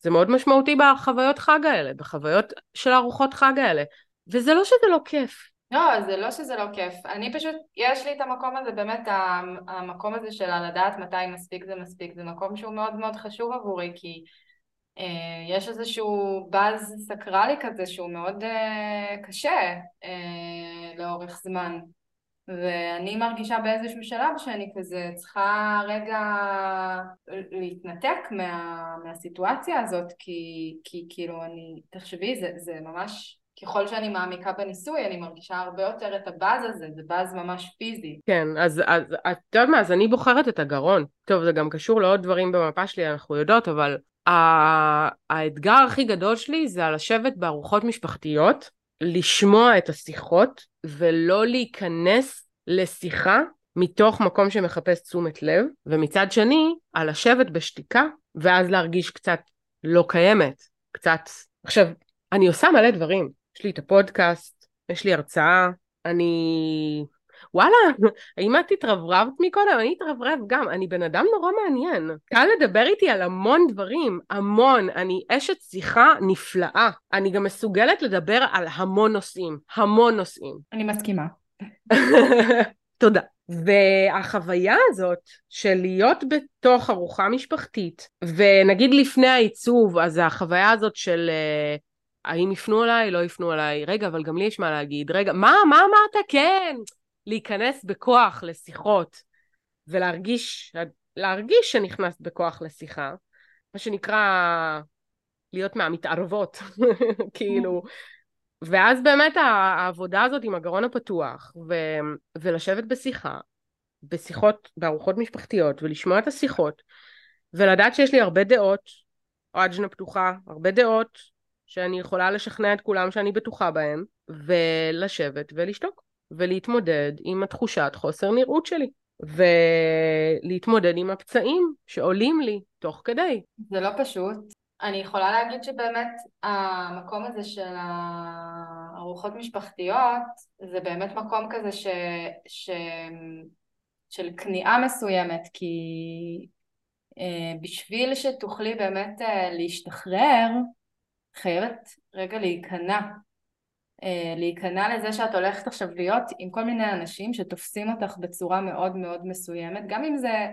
זה מאוד משמעותי בחוויות חג האלה, בחוויות של ארוחות חג האלה. וזה לא שזה לא כיף. לא, זה לא שזה לא כיף. אני פשוט, יש לי את המקום הזה, באמת המקום הזה של לדעת מתי מספיק זה מספיק, זה מקום שהוא מאוד מאוד חשוב עבורי, כי יש איזשהו באז סקרלי כזה שהוא מאוד קשה לאורך זמן, ואני מרגישה באיזשהו שלב שאני כזה צריכה רגע להתנתק מה, מהסיטואציה הזאת, כי, כי כאילו אני, תחשבי, זה, זה ממש, ככל שאני מעמיקה בניסוי, אני מרגישה הרבה יותר את הבאז הזה, זה באז ממש פיזי. כן, אז, אז, את יודעת מה, אז אני בוחרת את הגרון. טוב, זה גם קשור לעוד דברים במפה שלי, אנחנו יודעות, אבל האתגר הכי גדול שלי זה לשבת בארוחות משפחתיות, לשמוע את השיחות ולא להיכנס לשיחה מתוך מקום שמחפש תשומת לב, ומצד שני על לשבת בשתיקה ואז להרגיש קצת לא קיימת, קצת. עכשיו אני עושה מלא דברים, יש לי את הפודקאסט, יש לי הרצאה, אני וואלה, האם את התרברבת מקודם? אני התרברב גם, אני בן אדם נורא מעניין. קל לדבר איתי על המון דברים, המון, אני אשת שיחה נפלאה. אני גם מסוגלת לדבר על המון נושאים, המון נושאים. אני מסכימה. תודה. והחוויה הזאת של להיות בתוך ארוחה משפחתית, ונגיד לפני העיצוב, אז החוויה הזאת של... האם יפנו עליי, לא יפנו עליי, רגע, אבל גם לי יש מה להגיד, רגע, מה, מה אמרת? כן! להיכנס בכוח לשיחות, ולהרגיש, להרגיש שנכנס בכוח לשיחה, מה שנקרא, להיות מהמתערבות, כאילו, ואז באמת העבודה הזאת עם הגרון הפתוח, ו- ולשבת בשיחה, בשיחות, בארוחות משפחתיות, ולשמוע את השיחות, ולדעת שיש לי הרבה דעות, או אג'נה פתוחה, הרבה דעות, שאני יכולה לשכנע את כולם שאני בטוחה בהם, ולשבת ולשתוק. ולהתמודד עם התחושת חוסר נראות שלי, ולהתמודד עם הפצעים שעולים לי תוך כדי. זה לא פשוט. אני יכולה להגיד שבאמת המקום הזה של הארוחות משפחתיות, זה באמת מקום כזה ש... ש... של קניעה מסוימת, כי בשביל שתוכלי באמת להשתחרר, חייבת רגע להיכנע. להיכנע לזה שאת הולכת עכשיו להיות עם כל מיני אנשים שתופסים אותך בצורה מאוד מאוד מסוימת, גם אם זה,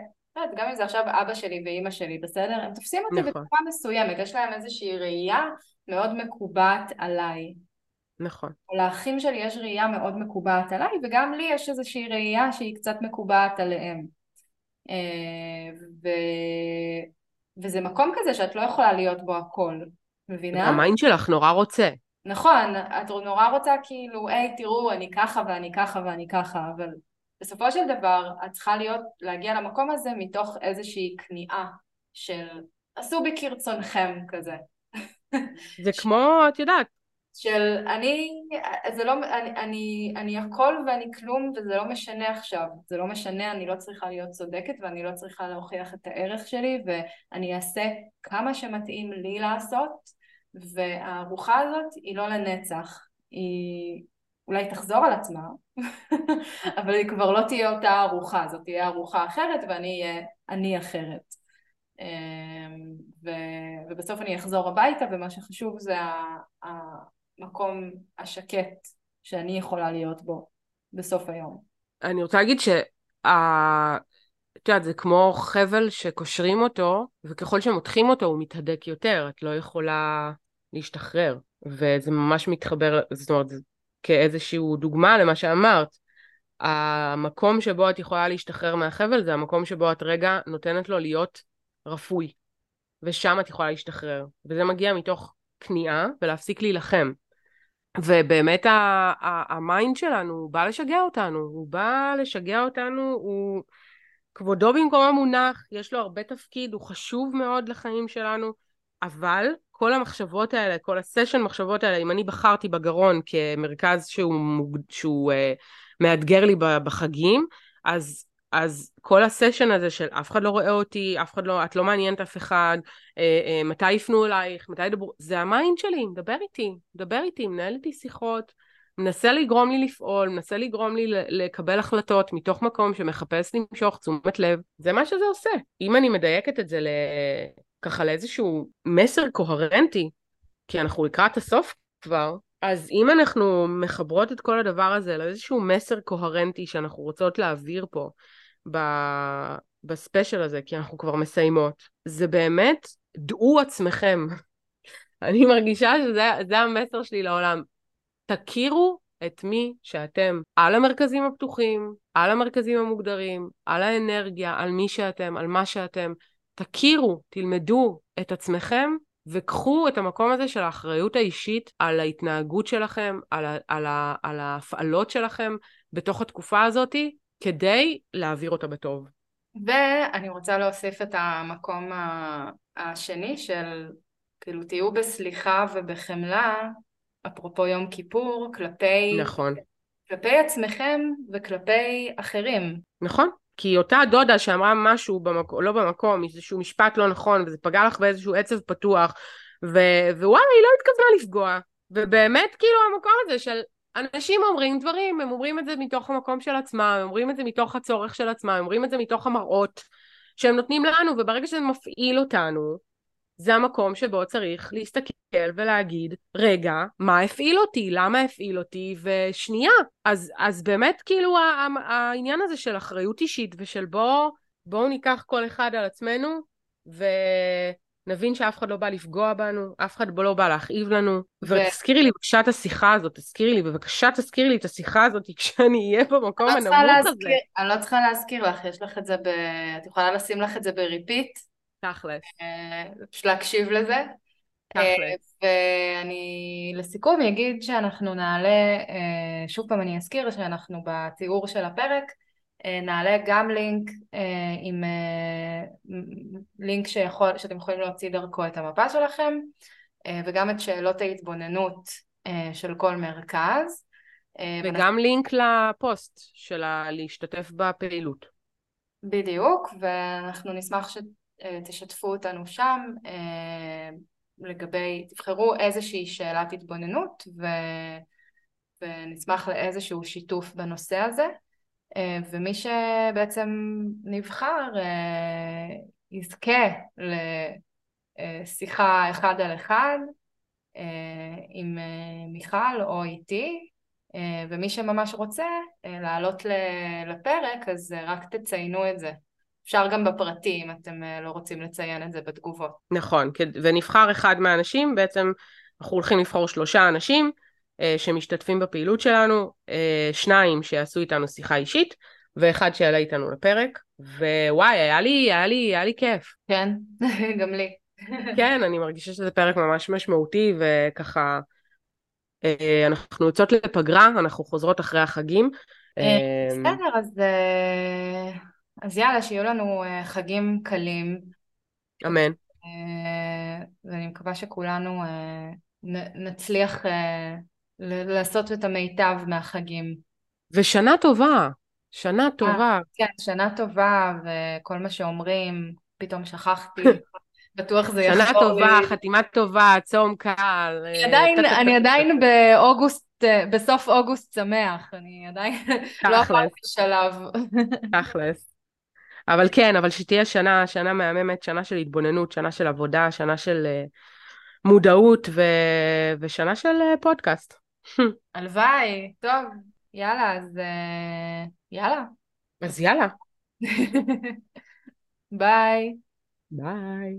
גם אם זה עכשיו אבא שלי ואמא שלי, בסדר? הם תופסים אותי נכון. בצורה מסוימת, יש להם איזושהי ראייה מאוד מקובעת עליי. נכון. לאחים שלי יש ראייה מאוד מקובעת עליי, וגם לי יש איזושהי ראייה שהיא קצת מקובעת עליהם. ו... וזה מקום כזה שאת לא יכולה להיות בו הכל, מבינה? המיין שלך נורא רוצה. נכון, את נורא רוצה כאילו, היי, תראו, אני ככה ואני ככה ואני ככה, אבל בסופו של דבר, את צריכה להיות, להגיע למקום הזה מתוך איזושהי קניעה של, עשו בי כרצונכם כזה. זה כמו, את יודעת. של, אני, זה לא, אני, אני, אני הכל ואני כלום, וזה לא משנה עכשיו. זה לא משנה, אני לא צריכה להיות צודקת, ואני לא צריכה להוכיח את הערך שלי, ואני אעשה כמה שמתאים לי לעשות, והארוחה הזאת היא לא לנצח, היא אולי תחזור על עצמה, אבל היא כבר לא תהיה אותה ארוחה, זאת תהיה ארוחה אחרת ואני אהיה אני אחרת. ו- ובסוף אני אחזור הביתה, ומה שחשוב זה המקום השקט שאני יכולה להיות בו בסוף היום. אני רוצה להגיד שה... את יודעת, זה כמו חבל שקושרים אותו, וככל שמותחים אותו הוא מתהדק יותר, את לא יכולה להשתחרר, וזה ממש מתחבר, זאת אומרת, כאיזשהו דוגמה למה שאמרת, המקום שבו את יכולה להשתחרר מהחבל, זה המקום שבו את רגע נותנת לו להיות רפוי, ושם את יכולה להשתחרר, וזה מגיע מתוך קניעה, ולהפסיק להילחם, ובאמת המיינד שלנו, הוא בא לשגע אותנו, הוא בא לשגע אותנו, הוא... כבודו במקום המונח, יש לו הרבה תפקיד, הוא חשוב מאוד לחיים שלנו, אבל כל המחשבות האלה, כל הסשן מחשבות האלה, אם אני בחרתי בגרון כמרכז שהוא, שהוא uh, מאתגר לי בחגים, אז, אז כל הסשן הזה של אף אחד לא רואה אותי, אף אחד לא, את לא מעניינת אף אחד, uh, uh, מתי יפנו אלייך, מתי ידברו, זה המיינד שלי, מדבר איתי, מדבר איתי, מנהל איתי שיחות, מנסה לגרום לי לפעול, מנסה לגרום לי לקבל החלטות מתוך מקום שמחפש למשוך תשומת לב. זה מה שזה עושה. אם אני מדייקת את זה ככה לאיזשהו מסר קוהרנטי, כי אנחנו לקראת הסוף כבר, אז אם אנחנו מחברות את כל הדבר הזה לאיזשהו מסר קוהרנטי שאנחנו רוצות להעביר פה בספיישל הזה, כי אנחנו כבר מסיימות, זה באמת דעו עצמכם. אני מרגישה שזה המסר שלי לעולם. תכירו את מי שאתם, על המרכזים הפתוחים, על המרכזים המוגדרים, על האנרגיה, על מי שאתם, על מה שאתם. תכירו, תלמדו את עצמכם, וקחו את המקום הזה של האחריות האישית על ההתנהגות שלכם, על, ה- על, ה- על ההפעלות שלכם בתוך התקופה הזאת, כדי להעביר אותה בטוב. ואני רוצה להוסיף את המקום השני של, כאילו, תהיו בסליחה ובחמלה, אפרופו יום כיפור, כלפי, נכון. כלפי עצמכם וכלפי אחרים. נכון. כי אותה דודה שאמרה משהו במקום, לא במקום, איזשהו משפט לא נכון, וזה פגע לך באיזשהו עצב פתוח, ו- ווואלה, היא לא התכוונה לפגוע. ובאמת, כאילו, המקום הזה של אנשים אומרים דברים, הם אומרים את זה מתוך המקום של עצמם, הם אומרים את זה מתוך הצורך של עצמם, הם אומרים את זה מתוך המראות שהם נותנים לנו, וברגע שזה מפעיל אותנו, זה המקום שבו צריך להסתכל ולהגיד, רגע, מה הפעיל אותי? למה הפעיל אותי? ושנייה. אז, אז באמת, כאילו, העניין הזה של אחריות אישית, ושל בוא, בואו ניקח כל אחד על עצמנו, ונבין שאף אחד לא בא לפגוע בנו, אף אחד לא בא להכאיב לנו. ותזכירי לי בבקשה את השיחה הזאת, תזכירי לי, בבקשה תזכירי לי את השיחה הזאת, כשאני אהיה במקום הנמות הזה. אני לא צריכה להזכיר לך, יש לך את זה ב... את יכולה לשים לך את זה בריפיט? תכלס. פשוט להקשיב לזה. תכלס. ואני לסיכום אגיד שאנחנו נעלה, שוב פעם אני אזכיר שאנחנו בתיאור של הפרק, נעלה גם לינק עם לינק שיכול, שאתם יכולים להוציא דרכו את המפה שלכם, וגם את שאלות ההתבוננות של כל מרכז. וגם ואנחנו... לינק לפוסט של להשתתף בפעילות. בדיוק, ואנחנו נשמח ש... תשתפו אותנו שם, לגבי, תבחרו איזושהי שאלת התבוננות, ו, ונשמח לאיזשהו שיתוף בנושא הזה, ומי שבעצם נבחר, יזכה לשיחה אחד על אחד, עם מיכל או איתי, ומי שממש רוצה לעלות לפרק, אז רק תציינו את זה. אפשר גם בפרטי, אם אתם לא רוצים לציין את זה בתגובות. נכון, ונבחר אחד מהאנשים, בעצם אנחנו הולכים לבחור שלושה אנשים, אה, שמשתתפים בפעילות שלנו, אה, שניים שיעשו איתנו שיחה אישית, ואחד שיעלה איתנו לפרק, ווואי, היה לי, היה לי, היה לי כיף. כן, גם לי. כן, אני מרגישה שזה פרק ממש משמעותי, וככה, אה, אנחנו יוצאות לפגרה, אנחנו חוזרות אחרי החגים. אה, בסדר, אה... אז... אה... אז יאללה, שיהיו לנו uh, חגים קלים. אמן. Uh, ואני מקווה שכולנו uh, נ- נצליח uh, ל- לעשות את המיטב מהחגים. ושנה טובה, שנה טובה. 아, כן, שנה טובה, וכל מה שאומרים, פתאום שכחתי, בטוח זה יחזור. שנה טובה, לי. חתימה טובה, צום קל. אני עדיין, אני עדיין באוגוסט, בסוף אוגוסט שמח, אני עדיין לא יכולתי שלב. תכלס. אבל כן, אבל שתהיה שנה, שנה מהממת, שנה של התבוננות, שנה של עבודה, שנה של uh, מודעות ו... ושנה של uh, פודקאסט. הלוואי, טוב, יאללה, אז uh, יאללה. אז יאללה. ביי. ביי.